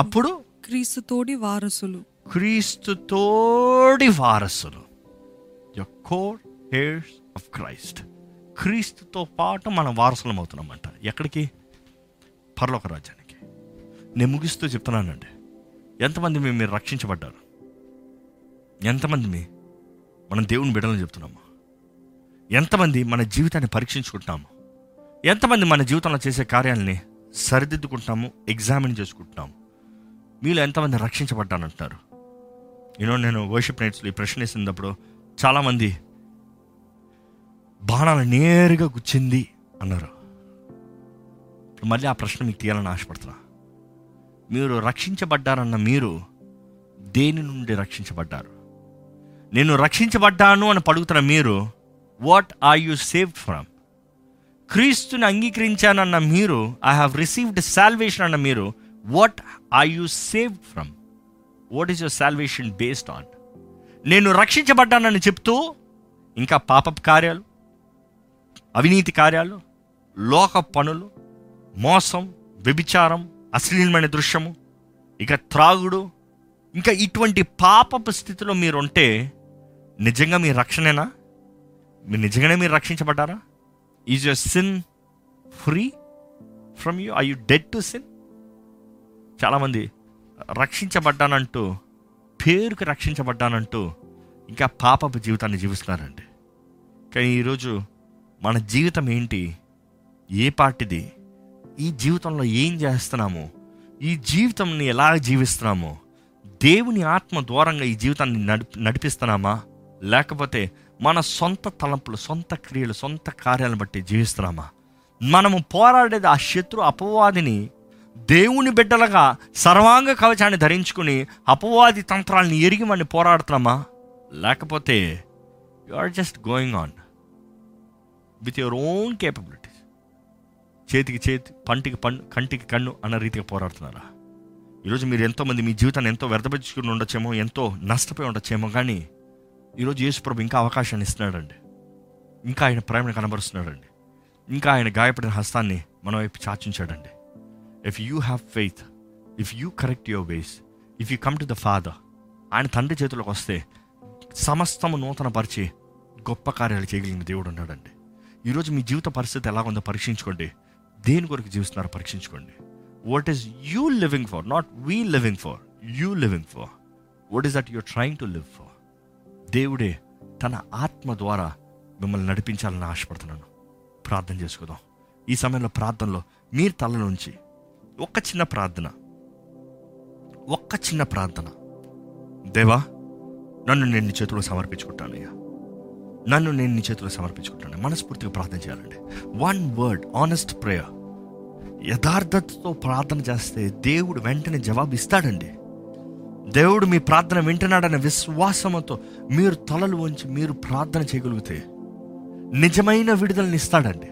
అప్పుడు క్రీస్తుతోడి వారసులు. క్రీస్తుతోడి వారసులు, your core heirs of Christ. క్రీస్తుతో పాటు మనం వారసులం అవుతున్నామంట. ఎక్కడికి? పరలోక రాజ్యానికి. నేను ముగిస్తూ చెప్తున్నానండి, ఎంతమంది మీరు రక్షించబడ్డారు? ఎంతమంది మనం దేవుని బిడ్డలను చెప్తున్నాము? ఎంతమంది మన జీవితాన్ని పరీక్షించుకుంటున్నాము? ఎంతమంది మన జీవితంలో చేసే కార్యాలని సరిదిద్దుకుంటాము, ఎగ్జామిన్ చేసుకుంటున్నాము? మీలో ఎంతమంది రక్షించబడ్డానంటున్నారు? నేను వర్షిప్ నైట్స్లో ఈ ప్రశ్న వేసినప్పుడు చాలామంది బాణాలు నేరుగా గుచ్చింది అన్నారు. ఇప్పుడు మళ్ళీ ఆ ప్రశ్న మీకు తీయాలని ఆశపడుతున్నా. మీరు రక్షించబడ్డారన్న మీరు దేని నుండి రక్షించబడ్డారు? నేను రక్షించబడ్డాను అని పలుకుతున్న మీరు what are you saved from? క్రీస్తుని అంగీకరించానన్న మీరు, ఐ హ్యావ్ రిసీవ్డ్ సాల్వేషన్ అన్న మీరు, what are you saved from? What is your salvation based on? నేను రక్షించబడ్డానని చెప్తూ ఇంకా పాపపు కార్యాలు, అవినీతి కార్యాలు, లోక పనులు, మోసం, వ్యభిచారం, అశ్లీలమైన దృశ్యము, ఇక త్రాగుడు, ఇంకా ఇటువంటి పాపపు స్థితిలో మీరుంటే నిజంగా మీ రక్షణేనా? మీరు నిజంగానే మీరు రక్షించబడ్డారా? Is your sin free from you? Are you dead to sin? చాలామంది రక్షించబడ్డానంటూ, పేరుకి రక్షించబడ్డానంటూ ఇంకా పాపపు జీవితాన్ని జీవిస్తున్నారండి. కానీ ఈరోజు మన జీవితం ఏంటి? ఏ పార్టీది? ఈ జీవితంలో ఏం చేస్తున్నాము? ఈ జీవితంని ఎలా జీవిస్తున్నాము? దేవుని ఆత్మ ద్వారంగా ఈ జీవితాన్ని నడిపిస్తున్నామా, లేకపోతే మన సొంత తలంపులు, సొంత క్రియలు, సొంత కార్యాలను బట్టి జీవిస్తున్నామా? మనము పోరాడేది ఆ శత్రు అపవాదిని. దేవుని బిడ్డలుగా సర్వాంగ కవచాన్ని ధరించుకుని అపవాది తంత్రాలను ఎరిగి మనం పోరాడుతున్నామా, లేకపోతే you are just going on with your own capabilities? చేతికి చేతి, పంటికి పన్ను, కంటికి కన్ను అన్న రీతిగా పోరాడుతున్నారా? ఈరోజు మీరు ఎంతోమంది మీ జీవితాన్ని ఎంతో వ్యర్థపరుచుకుని ఉండొచ్చేమో, ఎంతో నష్టపోయి ఉండొచ్చేమో, కానీ ఈరోజు యేసు ప్రభు ఇంకా అవకాశాన్ని ఇస్తున్నాడండి. ఇంకా ఆయన ప్రేమను కనబరుస్తున్నాడండి. ఇంకా ఆయన గాయపడిన హస్తాన్ని మన వైపు చాచించాడండి. If you have faith, if you correct your ways, if you come to the father, ఆయన తండ్రి చేతులకు వస్తే సమస్తము నూతనపరిచి గొప్ప కార్యాలు చేయగలిగిన దేవుడు ఉన్నాడండి. ఈరోజు మీ జీవిత పరిస్థితి ఎలా ఉందో పరీక్షించుకోండి. దేని కొరకు జీవిస్తున్నారో పరీక్షించుకోండి. What is you living for? Not we living for, you living for. What is that you're trying to live for? దేవుడే తన ఆత్మ ద్వారా మిమ్మల్ని నడిపించాలని ఆశపడుతున్నాను. ప్రార్థన చేసుకుందాం. ఈ సమయంలో ప్రార్థనలో మీరు తల నుంచి ఒక్క చిన్న ప్రార్థన. దేవా, నన్ను నేను నీ చేతుల్లో సమర్పించుకుంటాను. మనస్ఫూర్తిగా ప్రార్థన చేయాలండి. One word, honest prayer. యథార్థతతో ప్రార్థన చేస్తే దేవుడు వెంటనే జవాబు ఇస్తాడండి. దేవుడు మీ ప్రార్థన వింటున్నాడనే విశ్వాసంతో మీరు తలలు వంచి మీరు ప్రార్థన చేయగలిగితే నిజమైన విడుదలని ఇస్తాడండి.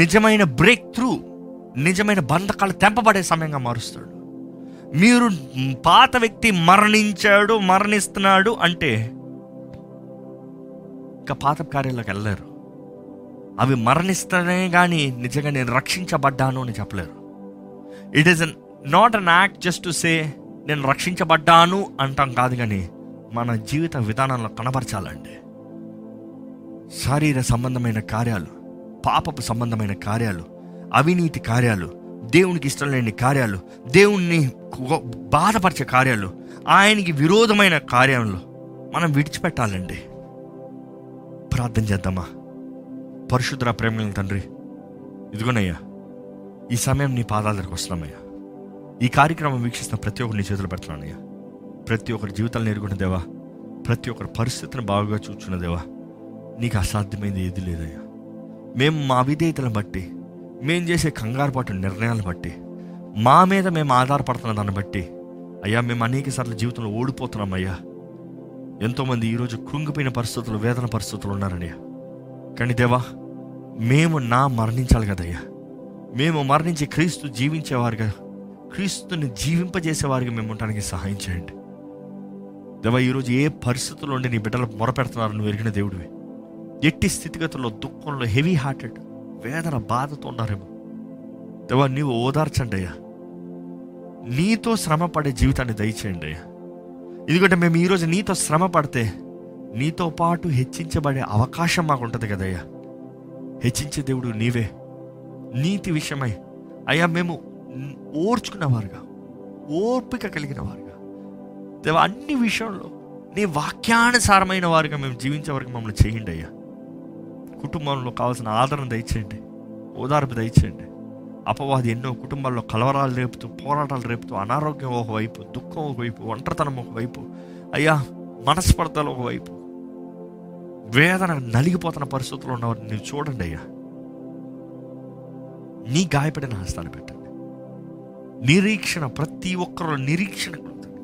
నిజమైన బ్రేక్ త్రూ, నిజమైన బంధకాలు తెంపబడే సమయంగా మారుస్తాడు. మీరు పాత వ్యక్తి మరణిస్తున్నాడు అంటే ఇంకా పాత కార్యాలకు వెళ్ళలేరు. అవి మరణిస్తేనే కానీ నిజంగా నేను రక్షించబడ్డాను అని చెప్పలేరు. It is not an act just to say నేను రక్షించబడ్డాను అంటాం కాదు, కానీ మన జీవిత విధానంలో కనబరచాలండి. శారీర సంబంధమైన కార్యాలు, పాపపు సంబంధమైన కార్యాలు, అవినీతి కార్యాలు, దేవునికి ఇష్టం లేని కార్యాలు, దేవుణ్ణి బాధపరిచే కార్యాలు, ఆయనకి విరోధమైన కార్యాలు మనం విడిచిపెట్టాలండి. ప్రార్థన చేద్దామా? పరిశుద్ధ ప్రేమ తండ్రి, ఇదిగోనయ్యా, ఈ సమయం నీ పాదాల దగ్గరకు వస్తున్నామయ్యా. ఈ కార్యక్రమం వీక్షిస్తున్న ప్రతి ఒక్కరు నీ చేతులు పెడుతున్నానయ్యా. ప్రతి ఒక్కరి జీవితాలను ఎదుర్కొన్నదేవా, ప్రతి ఒక్కరి పరిస్థితిని బాగా చూచున్నదేవా, నీకు అసాధ్యమైనది ఏది లేదయ్యా. మేము మా విధేయతలను బట్టి, మేము చేసే కంగారుపాటు నిర్ణయాలను బట్టి, మా మీద మేము ఆధారపడుతున్న దాన్ని బట్టి అయ్యా మేము అనేక సార్లు జీవితంలో ఓడిపోతున్నామయ్యా. ఎంతోమంది ఈరోజు కృంగిపోయిన పరిస్థితులు, వేదన పరిస్థితులు ఉన్నారయ్యా. కానీ దేవా మేము మరణించాలి కదయ్యా. మేము మరణించి క్రీస్తు జీవించేవారుగా, క్రీస్తుని జీవింపజేసేవారికి మేము ఉండడానికి సహాయం చేయండి దేవా. ఈరోజు ఏ పరిస్థితుల్లో ఉండి నీ బిడ్డలు మొరపెడుతున్నారు నువ్వు ఎరిగిన దేవుడివి. ఎట్టి స్థితిగతుల్లో, దుఃఖంలో, హెవీ హార్టెడ్, వేదన, బాధతో ఉన్నారేమో దేవా, నీవు ఓదార్చండి అయ్యా. నీతో శ్రమ పడే జీవితాన్ని దయచేయండి అయ్యా. ఎందుకంటే మేము ఈరోజు నీతో శ్రమ పడితే నీతో పాటు హెచ్చించబడే అవకాశం మాకు ఉంటుంది కదయ్యా. హెచ్చించే దేవుడు నీవే. నీతి విషయమై అయ్యా మేము ఓర్చుకున్నవారుగా, ఓర్పిక కలిగిన వారుగా దేవా, అన్ని విషయంలో నీ వాక్యానుసారమైన వారుగా మేము జీవించే వరకు మమ్మల్ని చేయండి అయ్యా. కుటుంబంలో కావాల్సిన ఆదరణ దయచేయండి, ఓదార్పు దయచేయండి. అపవాది ఎన్నో కుటుంబాల్లో కలవరాలు రేపుతూ, పోరాటాలు రేపుతూ, అనారోగ్యం ఒకవైపు, దుఃఖం ఒకవైపు, ఒంటరితనం ఒకవైపు అయ్యా, మనస్పర్ధలు ఒకవైపు, వేదన నలిగిపోతున్న పరిస్థితులు ఉన్నవారిని నువ్వు చూడండి అయ్యా. నీ గాయపడిన హస్తాన్ని పెట్టండి. నిరీక్షణ, ప్రతి ఒక్కరు నిరీక్షణ కలుగుతుంది.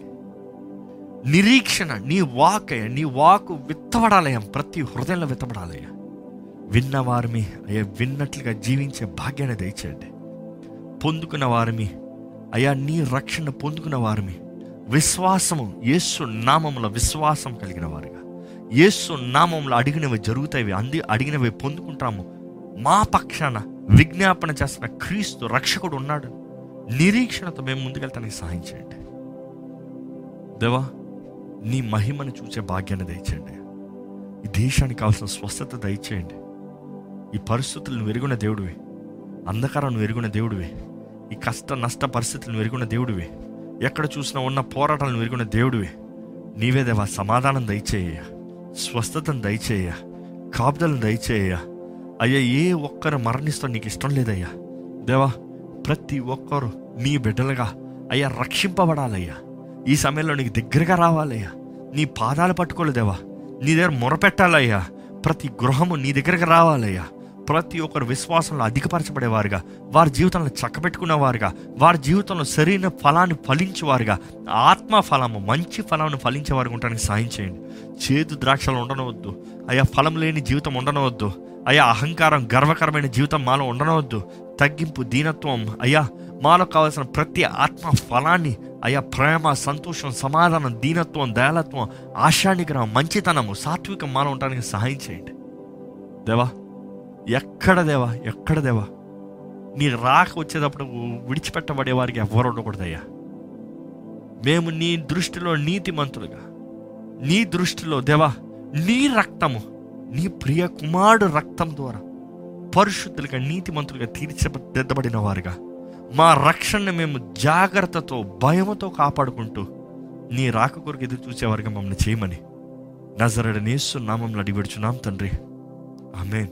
నిరీక్షణ నీ వాక్ అయ్యా. నీ వాకు విత్తబడాలయ్యా, ప్రతి హృదయంలో విత్తబడాలయ్యా. విన్నవారిని అయ్యా విన్నట్లుగా జీవించే భాగ్యాన్ని దయచేయండి. పొందుకున్న వారిని అయ్యా నీ రక్షణ పొందుకున్న వారిని, విశ్వాసము యేసు నామములో విశ్వాసం కలిగిన వారిగా, యేసు నామంలో అడిగినవి జరుగుతాయి, అడిగినవి పొందుకుంటాము. మా పక్షాన విజ్ఞాపన చేస్తున్న క్రీస్తు రక్షకుడు ఉన్నాడు. నిరీక్షణతో మేము ముందుకెళ్తానికి సహాయం చేయండి దేవా. నీ మహిమను చూసే భాగ్యాన్ని దయచేయండి. ఈ దేశానికి కావాల్సిన స్వస్థత దయచేయండి. ఈ పరిస్థితులను వెరుగున్న దేవుడివే, అంధకారాన్ని వెరుగున్న దేవుడివే, ఈ కష్ట నష్ట పరిస్థితులను వెరుగున్న దేవుడివే, ఎక్కడ చూసినా ఉన్న పోరాటాలను వెరుగున్న దేవుడివే. నీవే దేవా సమాధానం దయచేయ, స్వస్థతను దయచేయ, కాపుదలను దయచేయ అయ్యా. ఏ ఒక్కరు మరణిస్తావు నీకు ఇష్టం లేదయ్యా దేవా. ప్రతి ఒక్కరు నీ బిడ్డలుగా అయ్యా రక్షింపబడాలయ్యా. ఈ సమయంలో నీకు దగ్గరగా రావాలయ్యా. నీ పాదాలు పట్టుకోలేదేవా, నీ దగ్గర మొరపెట్టాలయ్యా. ప్రతి గృహము నీ దగ్గరకు రావాలయ్యా. ప్రతి ఒక్కరు విశ్వాసంలో అధికపరచబడేవారుగా, వారి జీవితంలో చక్కబెట్టుకునేవారుగా, వారి జీవితంలో సరైన ఫలాన్ని ఫలించేవారుగా, ఆత్మ ఫలము, మంచి ఫలాన్ని ఫలించేవారుగా ఉండడానికి సాయం చేయండి. చేదు ద్రాక్షలు ఉండనవద్దు అయ్యా. ఫలం లేని జీవితం ఉండనవద్దు అయ్యా. అహంకారం, గర్వకరమైన జీవితం మాలో ఉండనవద్దు. తగ్గింపు, దీనత్వం అయ్యా, మాలో కావాల్సిన ప్రతి ఆత్మ ఫలాన్ని అయ్యా, ప్రేమ, సంతోషం, సమాధానం, దీనత్వం, దయాలత్వం, ఆశానిగ్రహం, మంచితనము, సాత్వికం మాలో ఉండడానికి సహాయం చేయండి దేవా. ఎక్కడ దేవా నీ రాక వచ్చేటప్పుడు విడిచిపెట్టబడే వారికి ఎవ్వరు ఉండకూడదయ్యా. మేము నీ దృష్టిలో నీతిమంతులుగా, నీ దృష్టిలో దేవా నీ రక్తము, నీ ప్రియ కుమారుడు రక్తం ద్వారా పరిశుద్ధులుగా, నీతిమంతులుగా తీర్చిదిద్దబడిన వారుగా మా రక్షణను మేము జాగ్రత్తతో, భయముతో కాపాడుకుంటూ నీ రాక కొరకు ఎదురు చూసేవారుగా మమ్మల్ని చేయమని నజరేయుడైన యేసు నామములో అడిగి వేడుచున్నాం తండ్రి. ఆమేన్.